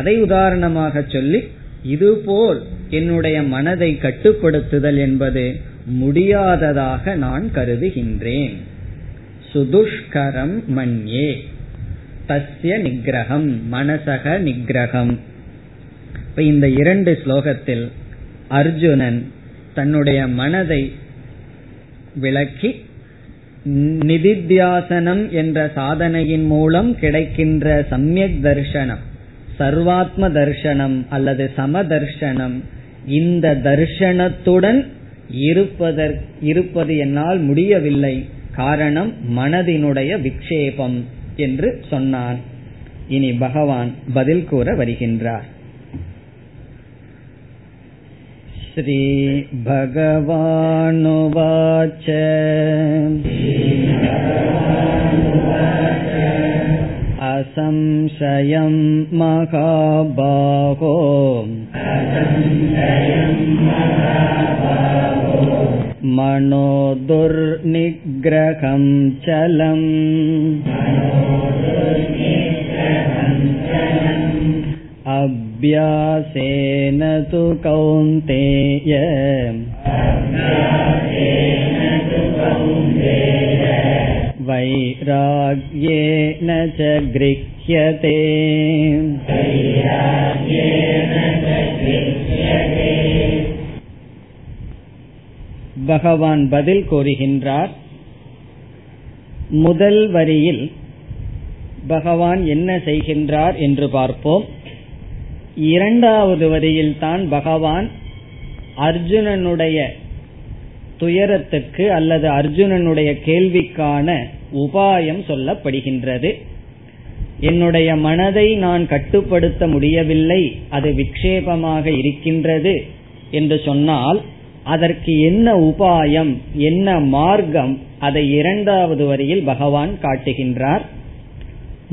அதை உதாரணமாக சொல்லி இதுபோல் என்னுடைய மனதை கட்டுப்படுத்துதல் என்பது முடியாததாக நான் கருதுகின்றேன். சுதுஷ்கரம் மன்யே தஸ்ய நிகிரகம் மனசக நிகிரகம். இப்ப இந்த இரண்டு ஸ்லோகத்தில் அர்ஜுனன் தன்னுடைய மனதை விளக்கி நிதித்தியாசனம் என்ற சாதனையின் மூலம் கிடைக்கின்ற சம்யக் தர்சனம், சர்வாத்ம தர்சனம் அல்லது சம தர்சனம், இந்த தர்சனத்துடன் இருப்பது என்னால் முடியவில்லை, காரணம் மனதினுடைய விக்ஷேபம் என்று சொன்னார். இனி பகவான் பதில் கூற வருகின்றார். ஸ்ரீ பகவானுவாச்ச அசம்சயம் மகாபாகோ மனோ துர்நிக்ரகம் சலம் அப்யாசேன து கௌந்தேய வைராக்யேன ச க்ருஹ்யதே. பகவான் பதில் கூறுகின்றார். முதல் வரியில் பகவான் என்ன செய்கின்றார் என்று பார்ப்போம். இரண்டாவது வரியில் தான் பகவான் அர்ஜுனனுடைய துயரத்துக்கு அல்லது அர்ஜுனனுடைய கேள்விக்கான உபாயம் சொல்லப்படுகின்றது. என்னுடைய மனதை நான் கட்டுப்படுத்த முடியவில்லை, அது விக்ஷேபமாக இருக்கின்றது என்று சொன்னால் அதற்கு என்ன உபாயம், என்ன மார்க்கம், அதை இரண்டாவது வரியில் பகவான் காட்டுகின்றார்.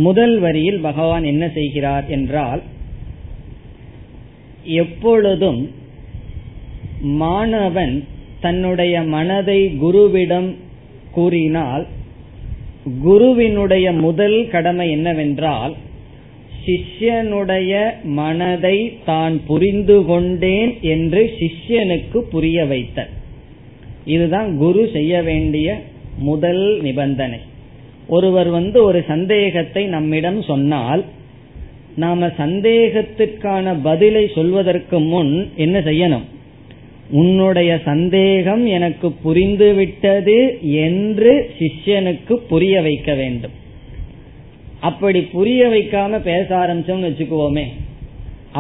முதல் வரியில் பகவான் என்ன செய்கிறார் என்றால், எப்பொழுதும் மாணவன் தன்னுடைய மனதை குருவிடம் கூறினால் குருவினுடைய முதல் கடமை என்னவென்றால் சிஷ்யனுடைய மனதை தான் புரிந்து கொண்டேன் என்று சிஷ்யனுக்கு புரிய வைத்தல். இதுதான் குரு செய்ய வேண்டிய முதல் நிபந்தனை. ஒருவர் ஒரு சந்தேகத்தை நம்மிடம் சொன்னால் நாம சந்தேகத்திற்கான பதிலை சொல்வதற்கு முன் என்ன செய்யணும்? உன்னுடைய சந்தேகம் எனக்கு புரிந்துவிட்டது என்று சிஷ்யனுக்கு புரிய வைக்க வேண்டும். அப்படி புரிய வைக்காம பேச ஆரம்பிச்சோம்னு வச்சுக்குவோமே,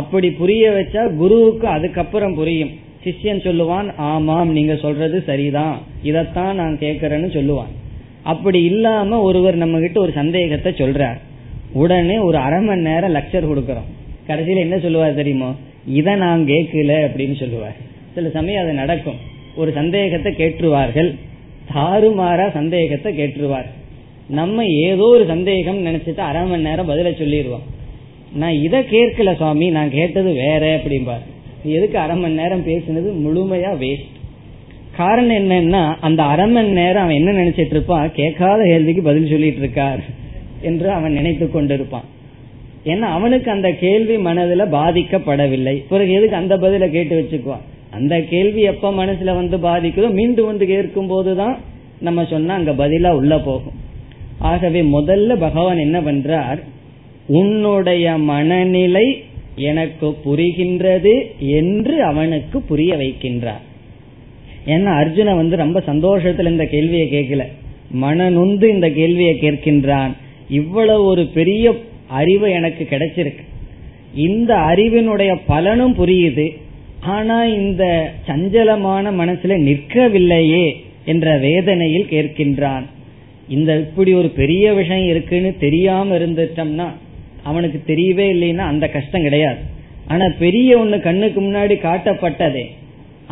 அப்படி புரிய வச்சா குருவுக்கு அதுக்கப்புறம் புரியும். சிஷ்யன் சொல்லுவான், ஆமாம் நீங்க சொல்றது சரிதான், இதத்தான் நான் கேட்கறேன்னு சொல்லுவான். அப்படி இல்லாம ஒருவர் நம்ம கிட்ட ஒரு சந்தேகத்தை சொல்றார், உடனே ஒரு அரை மணி நேரம் லெக்சர் கொடுக்கறோம். கடைசியில என்ன சொல்லுவார் தெரியுமோ, இதை நான் கேட்கல அப்படின்னு சொல்லுவார். சில சமயம் அது நடக்கும், ஒரு சந்தேகத்தை கேட்டுருவார்கள், தாறுமாறா சந்தேகத்தை கேட்டுருவார். நம்ம ஏதோ ஒரு சந்தேகம் நினைச்சிட்டு அரை மணி நேரம் பதில சொல்லிடுவோம். நான் இதை கேட்கல சுவாமி, நான் கேட்டது வேற அப்படிம்பார். எதுக்கு அரை மணி நேரம் பேசினது முழுமையா வேஸ்ட். காரணம் என்னன்னா, அந்த அரை மணி நேரம் அவன் என்ன நினைச்சிட்டு இருப்பான், கேட்காத கேள்விக்கு பதில் சொல்லிட்டு இருக்கார் என்று அவன் நினைத்து கொண்டிருப்பான். ஏன்னா அவனுக்கு அந்த கேள்வி மனதுல பாதிக்கப்படவில்லை. பிறகு எதுக்கு அந்த பதில கேட்டு வச்சுக்குவான். அந்த கேள்வி எப்ப மனசுல வந்து பாதிக்குதோ மீண்டும் வந்து கேட்கும் போதுதான் நம்ம சொன்னா அங்க பதிலா உள்ள போகும். ஆகவே முதல்ல பகவான் என்ன பண்றார், உன்னுடைய மனநிலை எனக்கு புரிகின்றது என்று அவனுக்கு புரிய வைக்கின்றார். ஏன்னா அர்ஜுன வந்து ரொம்ப சந்தோஷத்துல இந்த கேள்வியை கேட்கல, மனநொந்து இந்த கேள்வியை கேட்கின்றான். இவ்வளவு ஒரு பெரிய அறிவு எனக்கு கிடைச்சிருக்கு, இந்த அறிவினுடைய பலனும் புரியுது, ஆனா இந்த சஞ்சலமான மனசுல நிற்கவில்லையே என்ற வேதனையில் கேட்கின்றான். இந்த இப்படி ஒரு பெரிய விஷயம் இருக்குன்னு தெரியாம இருந்துட்டோம்னா, அவனுக்கு தெரியவே இல்லைன்னா அந்த கஷ்டம் கிடையாது. ஆனா பெரிய ஒண்ணு கண்ணுக்கு முன்னாடி காட்டப்பட்டதே,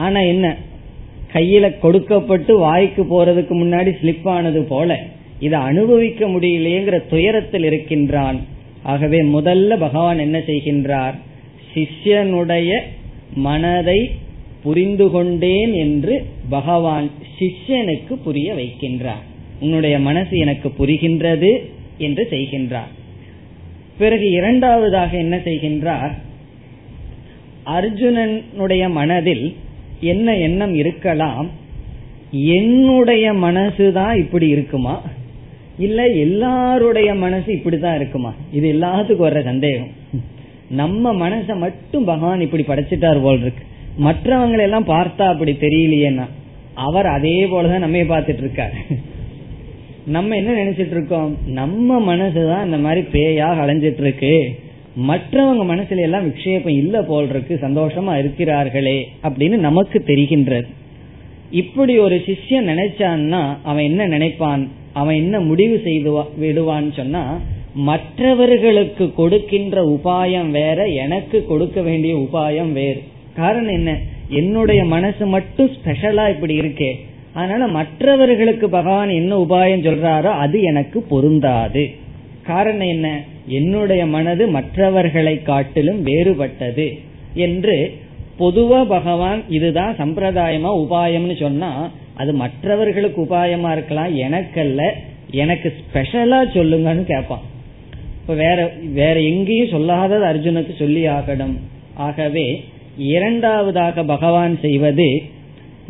ஆனா என்ன கையில கொடுக்கப்பட்டு வாய்க்கு போறதுக்கு முன்னாடி ஸ்லிப் ஆனது போல இதை அனுபவிக்க முடியலையேங்கிற துயரத்தில் இருக்கின்றான். ஆகவே முதல்ல பகவான் என்ன செய்கின்றார், சிஷ்யனுடைய மனதை புரிந்து கொண்டேன் என்று பகவான் சிஷ்யனுக்கு புரிய வைக்கின்றார். உன்னுடைய மனசு எனக்கு புரிகின்றது என்று செய்கின்றார். பிறகு இரண்டாவதாக என்ன செய்கின்றார், அர்ஜுனனுடைய மனதில் என்ன எண்ணம் இருக்கலாம், என்னுடைய மனசுதான் இப்படி இருக்குமா, இல்ல எல்லாருடைய மனசு இப்படிதான் இருக்குமா, இது எல்லாத்துக்கும் வர்ற சந்தேகம். நம்ம மனசை மட்டும் பகவான் இப்படி படைச்சிட்டார் போல் இருக்கு, மற்றவங்களை எல்லாம் பார்த்தா அப்படி தெரியலையேன்னா அவர் அதே போலதான் நம்ம பார்த்துட்டு இருக்காரு. நம்ம என்ன நினைச்சிட்டு இருக்கோம், நம்ம மனசுதான் இந்த மாதிரி பேயாக அலைஞ்சிட்டு இருக்கு, மற்றவங்க மனசுல எல்லாம் விக்ஷேபம் இல்ல போல் இருக்கு, சந்தோஷமா இருக்கிறார்களே அப்படின்னு நமக்கு தெரிகின்றது. இப்படி ஒரு சிஷ்யன் நினைச்சான்னா அவன் என்ன நினைப்பான், அவன் என்ன முடிவு செய்து விடுவான்னு சொன்னா, மற்றவர்களுக்கு கொடுக்கின்ற உபாயம் வேற, எனக்கு கொடுக்க வேண்டிய உபாயம் வேறு. காரணம் என்ன, என்னுடைய மனசு மட்டும் ஸ்பெஷலா இப்படி இருக்கே, அதனால மற்றவர்களுக்கு பகவான் என்ன உபாயம் சொல்றாரோ அது எனக்கு பொருந்தாது. காரணம் என்ன, என்னுடைய மனது மற்றவர்களை காட்டிலும் வேறுபட்டது என்று பொதுவா பகவான் இதுதான் சம்பிரதாயமா உபாயம்னு சொன்னா, அது மற்றவர்களுக்கு உபாயமா இருக்கலாம், எனக்கல்ல, எனக்கு ஸ்பெஷலா சொல்லுங்கன்னு கேட்பான். இப்ப வேற வேற எங்கேயும் சொல்லாதது அர்ஜுனுக்கு சொல்லி ஆகணும். ஆகவே இரண்டாவதாக பகவான் செய்வது,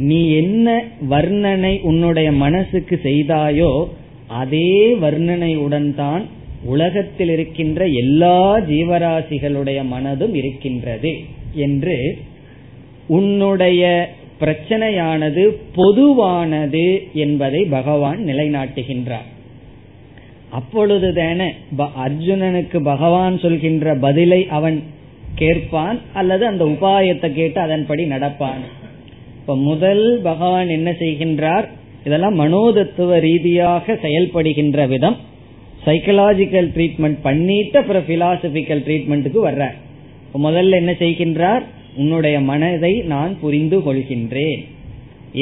நீ என்ன வர்ணனை உன்னுடைய மனசுக்கு செய்தாயோ அதே வர்ணனையுடன் தான் உலகத்தில் இருக்கின்ற எல்லா ஜீவராசிகளுடைய மனதும் இருக்கின்றது என்று. உன்னுடைய பிரச்சனையானது பொதுவானது என்பதை பகவான் நிலைநாட்டுகின்றார். அப்பொழுதுதான அர்ஜுனனுக்கு பகவான் சொல்கின்ற பதிலை அவன் கேட்பான், அல்லது அந்த உபாயத்தை கேட்டு அதன்படி நடப்பான். இப்ப முதல் பகவான் என்ன செய்கின்றார், இதெல்லாம் மனோதத்துவ ரீதியாக செயல்படுகின்ற விதம். சைக்கலாஜிக்கல் ட்ரீட்மெண்ட் பண்ணிட்டு அப்புறம் பிலாசபிக்கல் ட்ரீட்மெண்ட்டுக்கு வர்றார். முதல்ல என்ன செய்கின்றார், உன்னுடைய மனதை நான் புரிந்து கொள்கின்றேன்.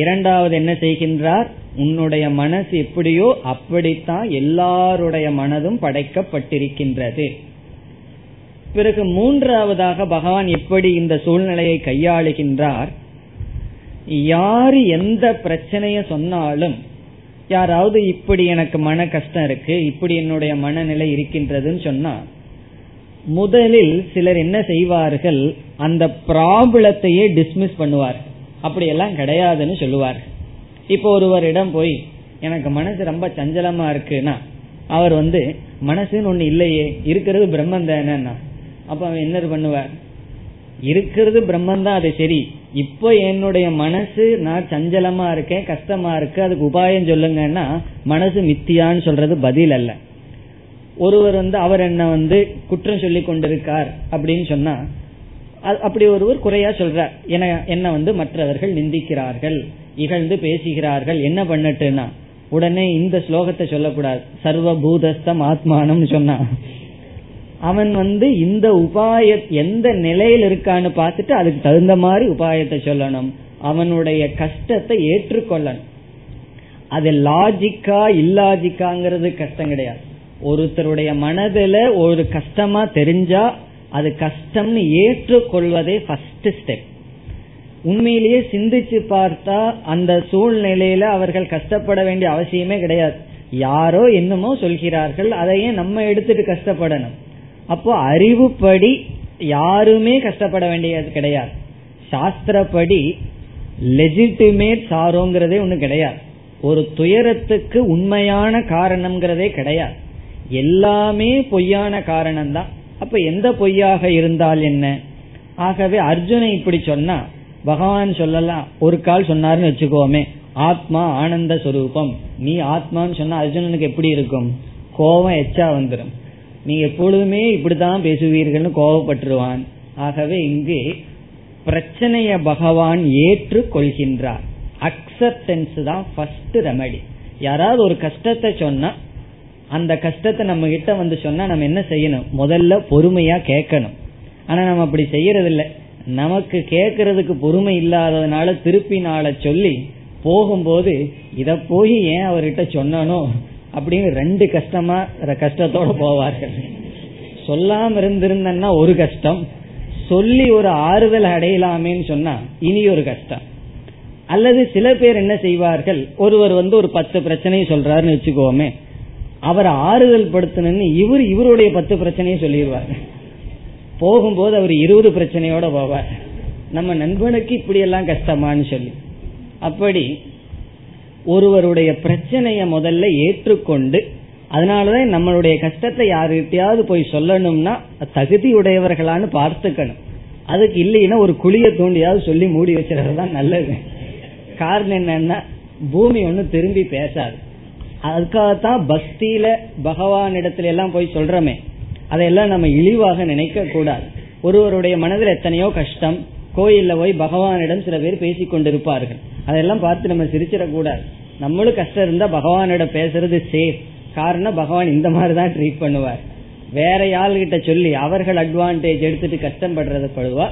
இரண்டாவது என்ன செய்கின்றார், உன்னுடைய மனசு எப்படியோ அப்படித்தான் எல்லாருடைய மனதும் படைக்கப்பட்டிருக்கின்றது. பிறகு மூன்றாவதாக பகவான் எப்படி இந்த சூழ்நிலையை கையாளுகின்றார், யாரு எந்த பிரச்சனைய சொன்னாலும், யாராவது இப்படி எனக்கு மன கஷ்டம் இருக்கு, இப்படி என்னுடைய மனநிலை இருக்கின்றதுன்னு சொன்னா, முதலில் சிலர் என்ன செய்வார்கள், அந்த ப்ராப்ளத்தையே டிஸ்மிஸ் பண்ணுவார், அப்படியெல்லாம் கிடையாதுன்னு சொல்லுவார். இப்போ ஒருவரிடம் போய் எனக்கு மனசு ரொம்ப சஞ்சலமா இருக்குன்னா, அவர் வந்து மனசுன்னு ஒண்ணு இல்லையே, இருக்கிறது பிரம்மன் தானேன்னா, அப்ப அவன் என்ன பண்ணுவார், இருக்கிறது பிரம்மன் தான், அது சரி, இப்போ என்னுடைய மனசு நான் சஞ்சலமா இருக்கேன், கஷ்டமா இருக்கு, அதுக்கு உபாயம் சொல்லுங்கன்னா மனசு மித்தியான்னு சொல்றது பதில் அல்ல. ஒருவர் வந்து அவர் என்ன வந்து குற்றம் சொல்லி கொண்டிருக்கார் அப்படின்னு சொன்னா, அப்படி ஒருவர் குறையா சொல்றார், என்ன வந்து மற்றவர்கள் நிந்திக்கிறார்கள், இகழ்ந்து பேசுகிறார்கள், என்ன பண்ணட்டுன்னா, உடனே இந்த ஸ்லோகத்தை சொல்லக்கூடாது, சர்வபூதஸ்தம் ஆத்மானம் சொன்னா அவன் இந்த உபாய எந்த நிலையில் இருக்கான்னு பார்த்துட்டு அதுக்கு தகுந்த மாதிரி உபாயத்தை சொல்லணும். அவனுடைய கஷ்டத்தை ஏற்றுக்கொள்ளணும். அது லாஜிக்கா இல்லாஜிக்காங்கிறது கஷ்டம் கிடையாது. ஒருத்தருடைய மனதுல ஒரு கஷ்டமா தெரிஞ்சா அது கஷ்டம்னு ஏற்றுக்கொள்வதே ஃபர்ஸ்ட் ஸ்டெப். உண்மையிலேயே சிந்திச்சு பார்த்தா அந்த சூழ்நிலையில அவர்கள் கஷ்டப்பட வேண்டிய அவசியமே கிடையாது. யாரோ என்னமோ சொல்கிறார்கள், அதையே நம்ம எடுத்துட்டு கஷ்டப்படணும். அப்போ அறிவுப்படி யாருமே கஷ்டப்பட வேண்டியது கிடையாது. சாஸ்திரப்படி லெஜிட்டிமேட் சாரோங்கிறதே ஒண்ணு கிடையாது. ஒரு துயரத்துக்கு உண்மையான காரணம்ங்கிறதே கிடையாது. எல்லாமே பொய்யான காரணம் தான். அப்ப எந்த பொய்யாக இருந்தால் என்ன? ஆகவே அர்ஜுனை இப்படி சொன்னா பகவான் சொல்லலாம். ஒரு கால் சொன்னாருன்னு வச்சுக்கோமே, ஆத்மா ஆனந்த சொரூபம், நீ ஆத்மான்னு சொன்னா அர்ஜுனனுக்கு எப்படி இருக்கும்? கோபம் எச்சா வந்துடும். நீ எப்பொழுதுமே இப்படித்தான் பேசுவீர்கள்னு கோபப்பட்டுருவான். ஆகவே இங்கே பிரச்சனைய பகவான் ஏற்று கொள்கின்றார். அக்செப்டன்ஸ் தான் ஃபர்ஸ்ட் ரெமடி. யாராவது ஒரு கஷ்டத்தை சொன்னா அந்த கஷ்டத்தை நம்ம கிட்ட சொன்னா நம்ம என்ன செய்யணும்? முதல்ல பொறுமையா கேட்கணும். ஆனா நம்ம அப்படி செய்யறது இல்லை. நமக்கு கேட்கறதுக்கு பொறுமை இல்லாததுனால திருப்பி நாளை சொல்லி போகும்போது இதை போய் ஏன் அவர்கிட்ட சொன்னனோ அப்படின்னு ரெண்டு கஷ்டத்தோட போவார்கள். சொல்லாம இருந்திருந்தா ஒரு கஷ்டம், சொல்லி ஒரு ஆறுதல் அடையலாமேன்னு சொன்னா இனி ஒரு கஷ்டம். அல்லது சில பேர் என்ன செய்வார்கள், ஒருவர் ஒரு 10 பிரச்சனையை சொல்றாருன்னு வச்சுக்கோமே, அவர் ஆறுதல் படுத்தணும்னு இவருடைய 10 பிரச்சனையை சொல்லிடுவார். போகும்போது அவர் 20 பிரச்சனையோட போவார். நம்ம நண்பனுக்கு இப்படி எல்லாம் கஷ்டமான்னு சொல்லி அப்படி ஒருவருடைய பிரச்சனைய முதல்ல ஏற்றுக்கொண்டு, அதனாலதான் நம்மளுடைய கஷ்டத்தை யாருக்கிட்டையாவது போய் சொல்லணும்னா தகுதியுடையவர்களான்னு பார்த்துக்கணும். அதுக்கு இல்லைன்னா ஒரு குழிய தோண்டியாவது சொல்லி மூடி வச்சுறதுதான் நல்லது. காரணம் என்னன்னா பூமி ஒண்ணு திரும்பி பேசாது. அதுக்காகத்தான் பக்தியில பகவான் இடத்துல எல்லாம் போய் சொல்றமே, அதையெல்லாம் நம்ம இழிவாக நினைக்க கூடாது. ஒருவருடைய மனதில் எத்தனையோ கஷ்டம், கோயில்ல போய் பகவானிடம் சில பேர் பேசி கொண்டிருப்பார்கள், அதெல்லாம் பார்த்து நம்ம சிரிச்சிடக்கூடாது. நம்மளும் கஷ்டம் இருந்தா பகவானிடம் பேசுறது சேஃப். காரணம் பகவான் இந்த மாதிரிதான் ட்ரீட் பண்ணுவார். வேற யாள்கிட்ட சொல்லி அவர்கள் அட்வான்டேஜ் எடுத்துட்டு கஷ்டப்படுறது படுவா.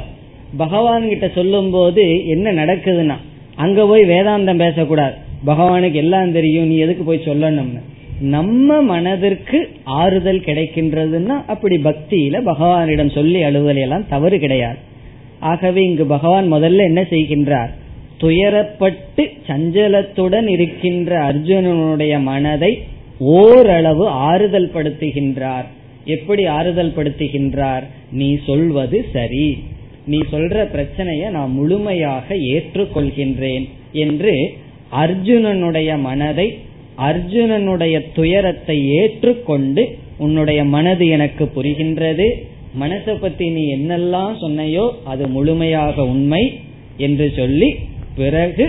பகவான் கிட்ட சொல்லும் போது என்ன நடக்குதுன்னா அங்க போய் வேதாந்தம் பேசக்கூடாது, பகவானுக்கு எல்லாம் தெரியும் நீ எதுக்கு போய் சொல்லணும்னு. நம்ம மனதிற்கு ஆறுதல் கிடைக்கின்றதுன்னா அப்படி பக்தியில பகவானிடம் சொல்லி அழுதல் எல்லாம் தவறு கிடையாது. ஆகவே இங்கு பகவான் முதல்ல என்ன செய்கின்றார், துயரப்பட்டு சஞ்சலத்துடன் இருக்கின்ற அர்ஜுனனுடைய மனதை ஓரளவு ஆறுதல் படுத்துகின்றார். எப்படி ஆறுதல் படுத்துகின்றார்? நீ சொல்வது சரி, நீ சொல்ற பிரச்சனையை நான் முழுமையாக ஏற்றுக்கொள்கின்றேன் என்று அர்ஜுனனுடைய மனதை, அர்ஜுனனுடைய துயரத்தை ஏற்றுக்கொண்டு, உன்னுடைய மனது எனக்கு புரிகின்றது, மனசை பத்தி நீ என்னெல்லாம் சொன்னையோ அது முழுமையாக உண்மை என்று சொல்லி, பிறகு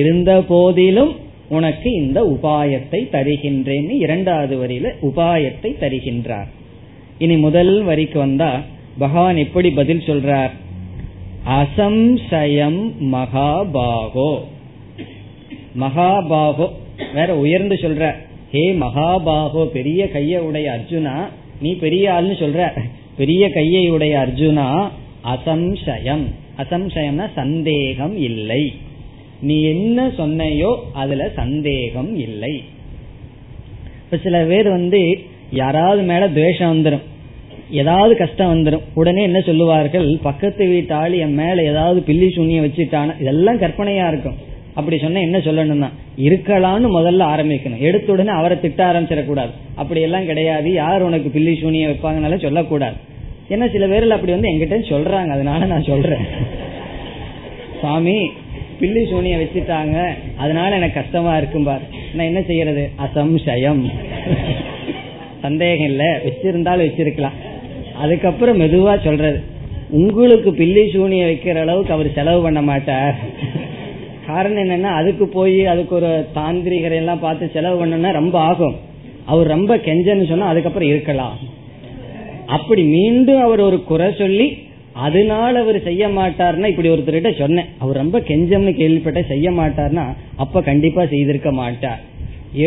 இருந்த போதிலும் உனக்கு இந்த உபாயத்தை தருகின்றேன். இரண்டாவது வரியில உபாயத்தை தருகின்றார். இனி முதல் வரிக்கு வந்தா பகவான் எப்படி பதில் சொல்றார்? அசம்சயம் மகாபாகோ. மகாபாகோ வேற உயர்ந்து சொல்ற, ஹே மகாபாகோ, பெரிய கையை உடைய அர்ஜுனா, நீ பெரிய ஆள்னு சொல்ற, பெரிய கையை உடைய அர்ஜுனா, அசம்சயம், அசம்சயம்னா சந்தேகம் இல்லை, நீ என்ன சொன்னையோ அதுல சந்தேகம் இல்லை. இப்ப சில பேர் யாராவது மேல துவேஷம் வந்துடும், ஏதாவது கஷ்டம் வந்துடும், உடனே என்ன சொல்லுவார்கள், பக்கத்து வீட்டு ஆள் என் மேல ஏதாவது பில்லி சூனிய வச்சுட்டான, இதெல்லாம் கற்பனையா இருக்கும். அப்படி சொன்ன என்ன சொல்லணும்னா இருக்கலாம்னு முதல்ல ஆரம்பிக்கணும். எடுத்த உடனே அவரை திட்ட ஆரம்பிச்சிடக்கூடாது, அப்படி எல்லாம் கிடையாது, யார் உனக்கு பில்லி சூனிய வைப்பாங்கனால சொல்லக்கூடாது. ஏன்னா சில பேர்ல அப்படி என்கிட்ட சொல்றாங்க, அதனால நான் சொல்றேன், சாமி பில்லி சூனிய வச்சுட்டாங்க அதனால எனக்கு கஷ்டமா இருக்கும் பார், நான் என்ன செய்யறது, அசம்சயம், சந்தேகம் இல்ல, வச்சிருந்தாலும் வச்சிருக்கலாம். அதுக்கப்புறம் மெதுவா சொல்றது, உங்களுக்கு பில்லி சூனிய வைக்கிற அளவுக்கு அவர் செலவு பண்ண மாட்டார். காரணம் என்னன்னா அதுக்கு போய் அதுக்கு ஒரு தாந்திரிகரை எல்லாம் பார்த்து செலவு பண்ணா ரொம்ப ஆகும். அவர் ரொம்ப கெஞ்சன்னு சொன்னா அதுக்கப்புறம் இருக்கலாம். அப்படி மீண்டும் அவர் ஒரு குறை சொல்லி அதனால அவர் செய்ய மாட்டார்னா, இப்படி ஒருத்தர்கிட்ட சொன்னேன் அவர் ரொம்ப கெஞ்சம்னு கேள்விப்பட்ட செய்ய மாட்டார்னா அப்ப கண்டிப்பா செய்திருக்க மாட்டார்.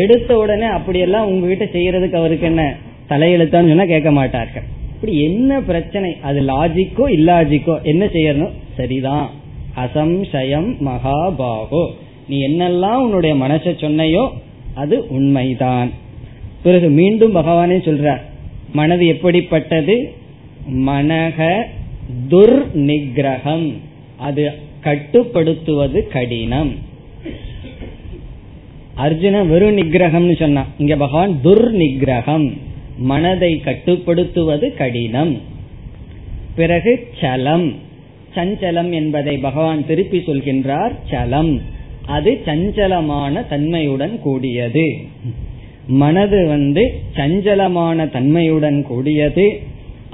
எடுத்த உடனே அப்படியெல்லாம் உங்ககிட்ட செய்யறதுக்கு அவருக்கு என்ன தலையெழுத்தான்னு சொன்னா கேட்க மாட்டார்கள். இப்படி என்ன பிரச்சனை, அது லாஜிக்கோ இல்லாஜிக்கோ, என்ன செய்யணும்? சரிதான். அசம்சயம் மகாபாகோ, நீ என்னெல்லாம் உன்னுடைய மனச சொன்னையோ அது உண்மைதான். பிறகு மீண்டும் பகவானே சொல்ற, மனது எப்படிப்பட்டது? மனக துர் நிகிரகம், அது கட்டுப்படுத்துவது கடினம். அர்ஜுன வெறும் நிகிரகம்னு சொன்னா, இங்க பகவான் துர் நிகிரகம், மனதை கட்டுப்படுத்துவது கடினம். பிறகு சலம், சஞ்சலம் என்பதை பகவான் திருப்பி சொல்கின்றார். சலம், அது சஞ்சலமான தன்மையுடன் கூடியது. மனது சஞ்சலமான தன்மையுடன் கூடியது,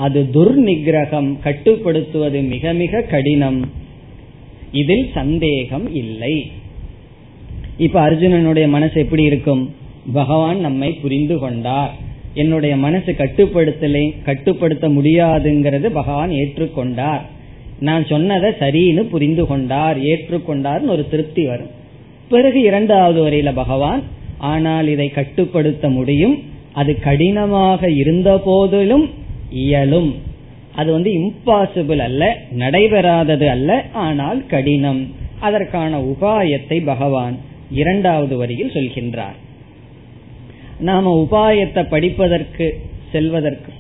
அது துர்நிகிரகம், கட்டுப்படுத்துவது மிக மிக கடினம். இதில் சந்தேகம் இல்லை. இப்ப அர்ஜுனனுடைய மனசு எப்படி இருக்கும்? பகவான் நம்மை புரிந்து கொண்டார், என்னுடைய மனசு கட்டுப்படுத்த முடியாதுங்கிறது பகவான் ஏற்றுக்கொண்டார், நான் சொன்னதை சரின்னு புரிந்து கொண்டார், ஏற்றுக்கொண்டார், ஒரு திருப்தி வரும். பிறகு இரண்டாவது வரையில பகவான், ஆனால் இதை கட்டுப்படுத்த முடியும், அது கடினமாக இருந்த போதிலும் இயலும், அது இம்பாசிபிள் அல்ல, நடைபெறாதது அல்ல, ஆனால் கடினம். அதற்கான உபாயத்தை பகவான் இரண்டாவது வரியில் சொல்கின்றார். நாம உபாயத்தை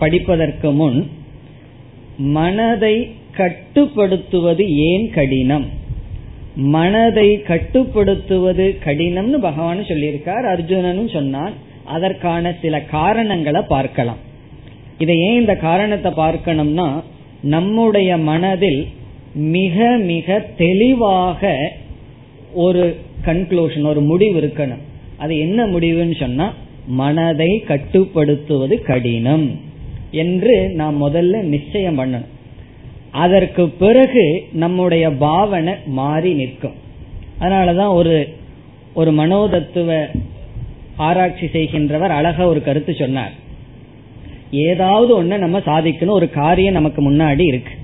படிப்பதற்கு முன் மனதை கட்டுப்படுத்துவது ஏன் கடினம், மனதை கட்டுப்படுத்துவது கடினம்னு பகவான் சொல்லியிருக்கார், அர்ஜுனனும் சொன்னான். அதற்கான சில காரணங்களை பார்க்கலாம். இதை ஏன் இந்த காரணத்தை பார்க்கணும்னா, நம்முடைய மனதில் மிக மிக தெளிவாக ஒரு கன்க்ளூஷன், ஒரு முடிவு இருக்கணும். அது என்ன முடிவுன்னு சொன்னா, மனதை கட்டுப்படுத்துவது கடினம் என்று நாம் முதல்ல நிச்சயம் பண்ணணும். அதற்கு பிறகு நம்முடைய பாவனை மாறி நிற்கும். அதனாலதான் ஒரு மனோதத்துவ ஆராய்ச்சி செய்கின்றவர் அழகா ஒரு கருத்து சொன்னார். ஏதாவது ஒண்ணு நம்ம சாதிக்கணும், ஒரு காரியம் நமக்கு முன்னாடி இருக்கு,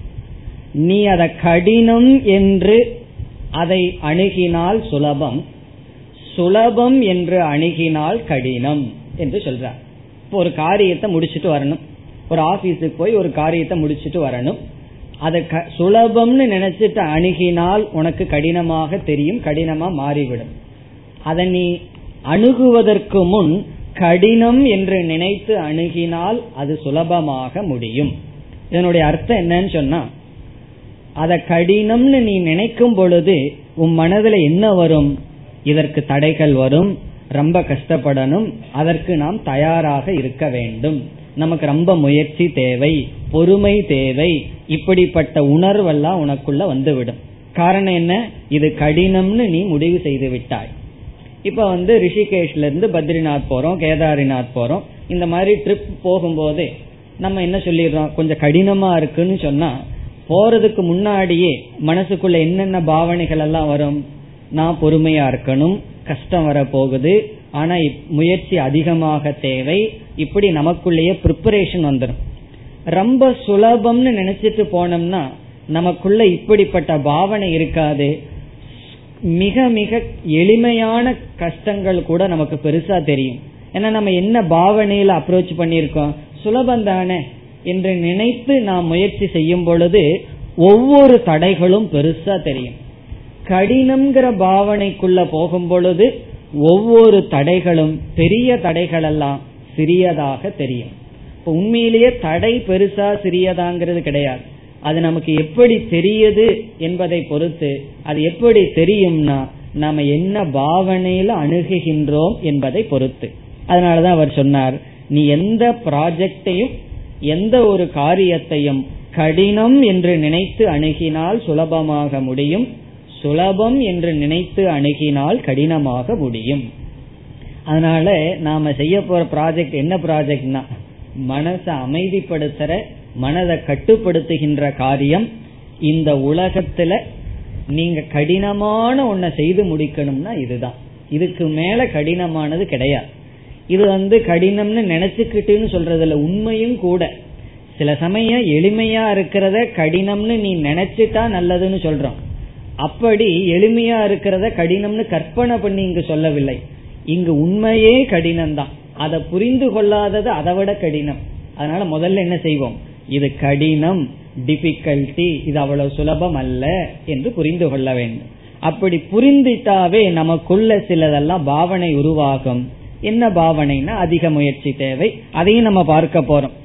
நீ அதை கடினம் என்று அதை அணுகினால் சுலபம், சுலபம் என்று அணுகினால் கடினம் என்று சொல்றார். இப்போ ஒரு காரியத்தை முடிச்சுட்டு வரணும், ஒரு ஆபீஸுக்கு போய் ஒரு காரியத்தை முடிச்சுட்டு வரணும், அதை சுலபம்னு நினைச்சிட்டு அணுகினால் உனக்கு கடினமாக தெரியும், கடினமா மாறிவிடும். அதை நீ அணுகுவதற்கு முன் கடினம் என்று நினைத்து அணுகினால் அது சுலபமாக முடியும். இதனுடைய அர்த்தம் என்னன்னு சொன்னா, அதை கடினம்னு நீ நினைக்கும் பொழுது உன் மனதுல என்ன வரும்? இதற்கு தடைகள் வரும், ரொம்ப கஷ்டப்படணும், அதற்கு நாம் தயாராக இருக்க வேண்டும், நமக்கு ரொம்ப முயற்சி தேவை, பொறுமை தேவை, இப்படிப்பட்ட உணர்வெல்லாம் உனக்குள்ள வந்துவிடும். காரணம் என்ன? இது கடினம்னு நீ முடிவு செய்து விட்டாய். இப்ப ரிஷிகேஷ்ல இருந்து பத்ரிநாத் போறோம், கேதாரிநாத் போறோம், இந்த மாதிரி ட்ரிப் போகும்போது நம்ம என்ன சொல்லிடுறோம்? கொஞ்சம் கடினமா இருக்குன்னு சொன்னா, போறதுக்கு முன்னாடியே மனசுக்குள்ள என்னென்ன பாவனைகள் எல்லாம் வரும்? நான் பொறுமையா இருக்கணும், கஷ்டம் வர போகுது, ஆனா முயற்சி அதிகமாக தேவை, இப்படி நமக்குள்ளேயே ப்ரிப்பரேஷன் வந்துடும். ரொம்ப சுலபம்னு நினைச்சிட்டு போனோம்னா நமக்குள்ள இப்படிப்பட்ட பாவனை இருக்காது, மிக மிக எளிமையான கஷ்டங்கள் கூட நமக்கு பெருசா தெரியும். ஏன்னா நம்ம என்ன பாவனையில அப்ரோச் பண்ணியிருக்கோம்? சுலபந்தானே என்று நினைத்து நாம் முயற்சி செய்யும் பொழுது ஒவ்வொரு தடைகளும் பெருசா தெரியும். கடினம்ங்கிற பாவனைக்குள்ள போகும் பொழுது ஒவ்வொரு தடைகளும், பெரிய தடைகள் எல்லாம் சிறியதாக தெரியும். இப்ப உண்மையிலேயே தடை பெருசா சிறியதாங்கிறது கிடையாது, அது நமக்கு எப்படி தெரியுது என்பதை பொறுத்து. அது எப்படி தெரியும்னா, நாம என்ன பாவனையில அணுகுகின்றோம் என்பதை பொறுத்து. அதனாலதான் அவர் சொன்னார், நீ எந்த ப்ராஜெக்டையும் எந்த ஒரு காரியத்தையும் கடினம் என்று நினைத்து அணுகினால் சுலபமாக முடியும், சுலபம் என்று நினைத்து அணுகினால் கடினமாக முடியும். அதனால நாம செய்ய போற ப்ராஜெக்ட் என்ன ப்ராஜெக்ட்னா, மனசை அமைதிப்படுத்துற, மனதை கட்டுப்படுத்துகின்ற காரியம். இந்த உலகத்துல நீங்க கடினமான ஒன்ன செய்து முடிக்கணும்னா இதுதான், இதுக்கு மேல கடினமானது கிடையாது. இது கடினம்னு நினைச்சுக்கிட்டுன்னு சொல்றதுல உண்மையும் கூட. சில சமயம் எளிமையா இருக்கிறத கடினம்னு நீ நினைச்சுட்டா நல்லதுன்னு சொல்றோம், அப்படி எளிமையா இருக்கிறத கடினம்னு கற்பனை பண்ணி இங்கு சொல்லவில்லை. இங்கு உண்மையே கடினம் தான், அதை புரிந்து கொள்ளாதது அதை விட கடினம். அதனால முதல்ல என்ன செய்வோம், இது கடினம், டிஃபிகல்டி, இது அவ்வளவு சுலபம் அல்ல என்று புரிந்து கொள்ள வேண்டும். அப்படி புரிந்துட்டாவே நமக்குள்ள சிலதெல்லாம் பாவனை உருவாகும். என்ன பாவனைனா அதிக முயற்சி தேவை. அதையும் நம்ம பார்க்க போறோம்.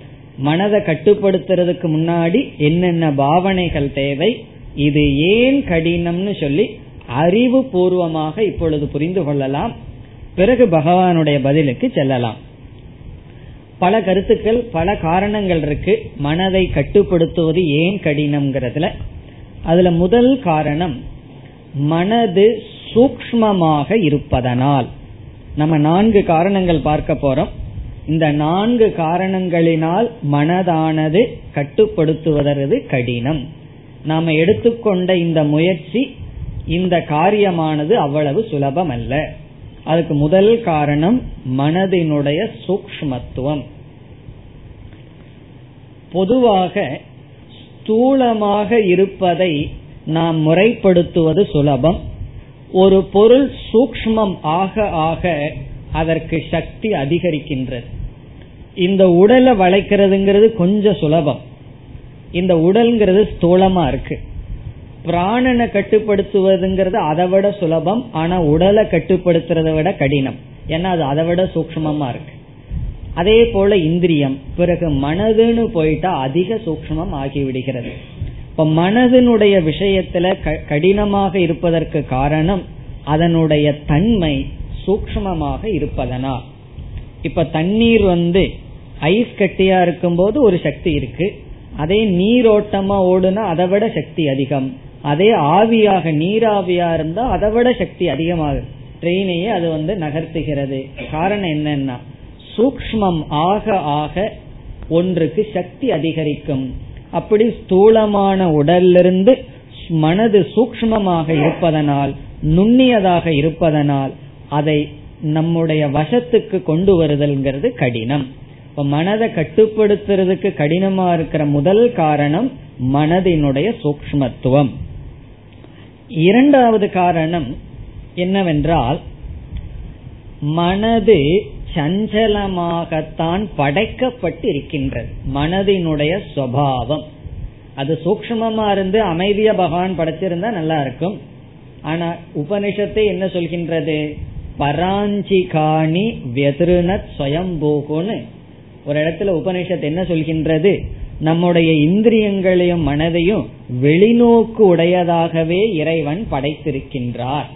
மனதை கட்டுப்படுத்துறதுக்கு முன்னாடி என்னென்ன பாவனைகள் தேவை, இது ஏன் கடினம்னு சொல்லி அறிவு பூர்வமாக இப்பொழுது புரிந்து கொள்ளலாம். பிறகு பகவானுடைய பதிலுக்கு செல்லலாம். பல கருத்துக்கள், பல காரணங்கள் இருக்கு மனதை கட்டுப்படுத்துவது ஏன் கடினம்ங்கிறதுல. அதுல முதல் காரணம், மனது சூக்ஷ்மமாக இருப்பதனால். நம்ம 4 காரணங்கள் பார்க்க போறோம். இந்த 4 காரணங்களினால் மனதானது கட்டுப்படுத்துவதற்கு கடினம். நாம எடுத்துக்கொண்ட இந்த முயற்சி, இந்த காரியமானது அவ்வளவு சுலபம் அல்ல. அதுக்கு முதல் காரணம் மனதினுடைய சூக்ஷ்மத்துவம். பொதுவாக ஸ்தூலமாக இருப்பதை நாம் முறைப்படுத்துவது சுலபம். ஒரு பொருள் சூக்ஷ்மம் ஆக ஆக அதற்கு சக்தி அதிகரிக்கின்றது. இந்த உடலை வளைக்கிறதுங்கிறது கொஞ்சம் சுலபம். இந்த உடல்ங்கிறது ஸ்தூலமா இருக்கு. பிராணனை கட்டுப்படுத்துவதுங்கிறது அதை விட சுலபம். ஆனா உடலை கட்டுப்படுத்துறதை விட கடினம். ஏன்னா அது அதை விட சூக்ஷ்மமா இருக்கு. அதே போல இந்திரியம், பிறகு மனதுன்னு போயிட்டா அதிக சூக்ஷ்மம் ஆகிவிடுகிறது. இப்ப மனதினுடைய விஷயத்துல கடினமாக இருப்பதற்கு காரணம் அதனுடைய தன்மை சூக்ஷ்மமாக இருப்பதனால். இப்ப தண்ணீர் ஐஸ் கட்டியா இருக்கும் போது ஒரு சக்தி இருக்கு. அதே நீரோட்டமா ஓடுனா அதை விட சக்தி அதிகம். அதே ஆவியாக, நீராவியா இருந்தா அதை விட சக்தி அதிகமாகும். ட்ரெயினையே அது நகர்த்துகிறது. காரணம் என்னன்னா சூக்ஷ்மம் ஆக ஆக ஒன்றுக்கு சக்தி அதிகரிக்கும். அப்படி ஸ்தூலமான உடலிலிருந்து மனது சூக்ஷ்மமாக இருப்பதனால், நுண்ணியதாக இருப்பதனால் அதை நம்முடைய வசத்துக்கு கொண்டு வருதல்ங்கிறது கடினம். இப்ப மனதை கட்டுப்படுத்துறதுக்கு கடினமா இருக்கிற முதல் காரணம் மனதினுடைய சூக்ஷ்மத்துவம். இரண்டாவது காரணம் என்னவென்றால், மனது சஞ்சலமாகத்தான் படைக்கப்பட்டு இருக்கின்றது. மனதினுடைய சுபாவம் அது சூக்ஷ்மமா இருந்து அமைதியா பகவான் படைச்சிருந்தா நல்லா இருக்கும். ஆனா உபனிஷத்தை என்ன சொல்கின்றது, பராஞ்சி காணி வெதிருணத் ஸ்வயம்பூகுன்னு ஒரு இடத்துல உபநிஷத் என்ன சொல்கின்றது, நம்முடைய இந்திரியங்களையும் மனதையும் வெளிநோக்கு உடையதாகவே இறைவன் படைத்திருக்கின்றார்.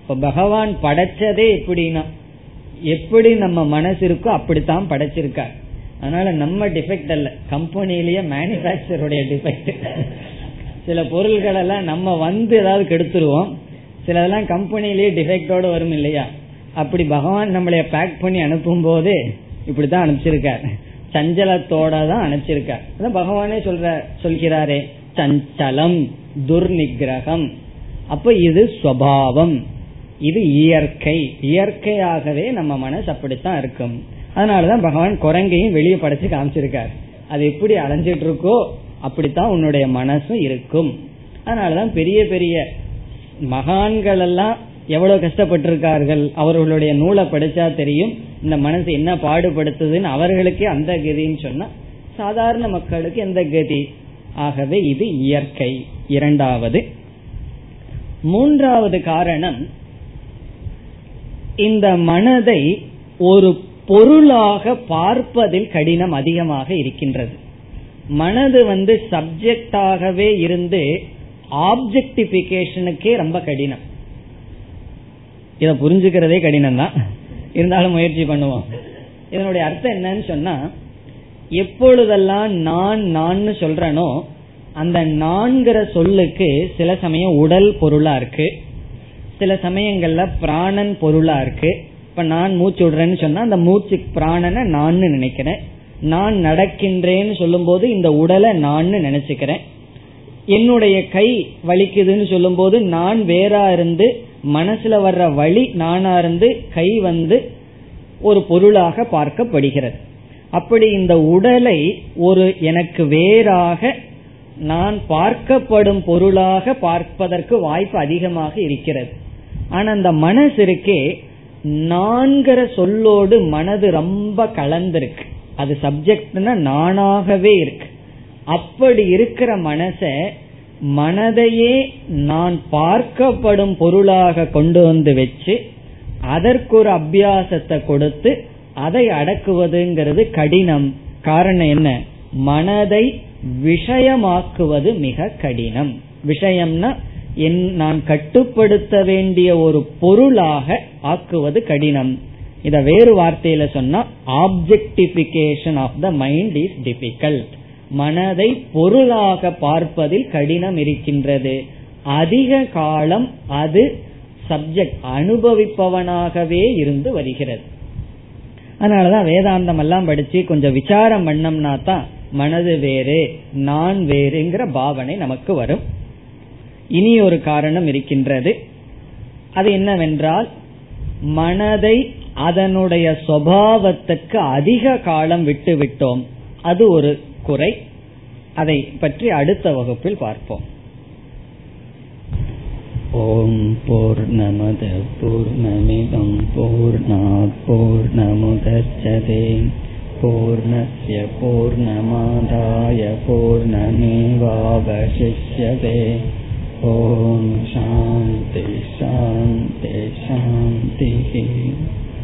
இப்ப பகவான் படைச்சதே எப்படின்னா, எப்படி நம்ம மனசு இருக்கோ அப்படித்தான் படைச்சிருக்கார். அதனால நம்ம டிஃபெக்ட் அல்ல, கம்பெனிலேயே மேனுபேக்சருடைய டிஃபெக்ட். சில பொருள்கள் எல்லாம் நம்ம ஏதாவது கெடுத்துருவோம். சிலதெல்லாம் கம்பெனிலேயே டிஃபெக்டோட வரும் இல்லையா. அப்படி பகவான் நம்மளைய பேக் பண்ணி அனுப்பும் போது இப்படித்தான் அனுப்பிச்சிருக்கார், சஞ்சலத்தோட தான் அனுப்பிச்சிருக்கார். அதான் பகவானே சொல்கிறாரே சஞ்சலம் துர்நிகிரகம். அப்ப இது ஸ்வபாவம், இது இயற்கை. இயற்கையாகவே நம்ம மனசு அப்படித்தான் இருக்கும். அதனாலதான் பகவான் குரங்கையும் வெளியே படைச்சு காமிச்சிருக்கார். அது எப்படி அலைஞ்சிட்டு இருக்கோ அப்படித்தான் உன்னுடைய மனசும் இருக்கும். அதனாலதான் பெரிய பெரிய மகான்கள் எல்லாம் எவ்வளவு கஷ்டப்பட்டிருக்கார்கள். அவர்களுடைய நூலை படிச்சா தெரியும் இந்த மனசு என்ன பாடுபடுத்துதுன்னு. அவர்களுக்கே அந்த கதின்னு சொன்னா சாதாரண மக்களுக்கு எந்த கதி. ஆகவே இது இயற்கை. இரண்டாவது. மூன்றாவது காரணம், இந்த மனதை ஒரு பொருளாக பார்ப்பதில் கடினம் அதிகமாக இருக்கின்றது. மனது சப்ஜெக்டாகவே இருந்து ஆப்ஜெக்டிபிகேஷனுக்கே ரொம்ப கடினம். இதை புரிஞ்சுக்கிறதே கடினம் தான், இருந்தாலும் முயற்சி பண்ணுவோம். இதனுடைய அர்த்தம் என்னன்னு சொன்னா, எப்பொழுதெல்லாம் நான் நான் சொல்றனோ அந்த நான்கிற சொல்லுக்கு சில சமயம் உடல் பொருளா இருக்கு, சில சமயங்கள்ல பிராணன் பொருளா இருக்கு. இப்ப நான் மூச்சு விடுறேன்னு சொன்னா அந்த மூச்சு பிராணனை நான் நினைக்கிறேன். நான் நடக்கின்றேன்னு சொல்லும் போது இந்த உடலை நான் நினைச்சுக்கிறேன். என்னுடைய கை வலிக்குதுன்னு சொல்லும் போது நான் வேறா இருந்து மனசுல வர்ற வழி நானா இருந்து கை ஒரு பொருளாக பார்க்கப்படுகிறது. அப்படி இந்த உடலை ஒரு எனக்கு வேறாக நான் பார்க்கப்படும் பொருளாக பார்ப்பதற்கு வாய்ப்பு அதிகமாக இருக்கிறது. ஆனா அந்த மனசு இருக்கே, நான்கிற சொல்லோடு மனது ரொம்ப கலந்திருக்கு. அது சப்ஜெக்ட்னா நானாகவே இருக்கு. அப்படி இருக்கிற மனச மனதையே நான் பார்க்கப்படும் பொருளாக கொண்டு வந்து வச்சு அதற்கு ஒரு அபியாசத்தை கொடுத்து அதை அடக்குவதுங்கிறது கடினம். காரணம் என்ன? மனதை விஷயமாக்குவது மிக கடினம். விஷயம்னா நான் கட்டுப்படுத்த வேண்டிய ஒரு பொருளாக ஆக்குவது கடினம். இத வேறு வார்த்தையில சொன்னா objectification of the mind is difficult. மனதை பொருளாக பார்ப்பதில் கடினம் இருக்கின்றது. அதிக காலம் அது சப்ஜெக்ட் அனுபவிப்பவனாகவே இருந்து வருகிறது. அதனாலதான் வேதாந்தம் எல்லாம் படிச்சு கொஞ்சம் விசாரம் பண்ணம்னா தான் மனது வேறு நான் வேறுங்கிற பாவனை நமக்கு வரும். இனி ஒரு காரணம் இருக்கின்றது. அது என்னவென்றால் மனதை அதனுடைய சுபாவத்துக்கு அதிக காலம் விட்டு விட்டோம். அது ஒரு குறை. அதை பற்றி அடுத்த வகுப்பில் பார்ப்போம். ஓம் பூர்ணமத பூர்ணமிதம் பூர்ணாத் பூர்ணமுதச்யதே பூர்ணஸ்ய பூர்ணமாதாய பூர்ணமேவாவசிஷ்யதே. ஓம் சாந்தி சாந்தி சாந்தி.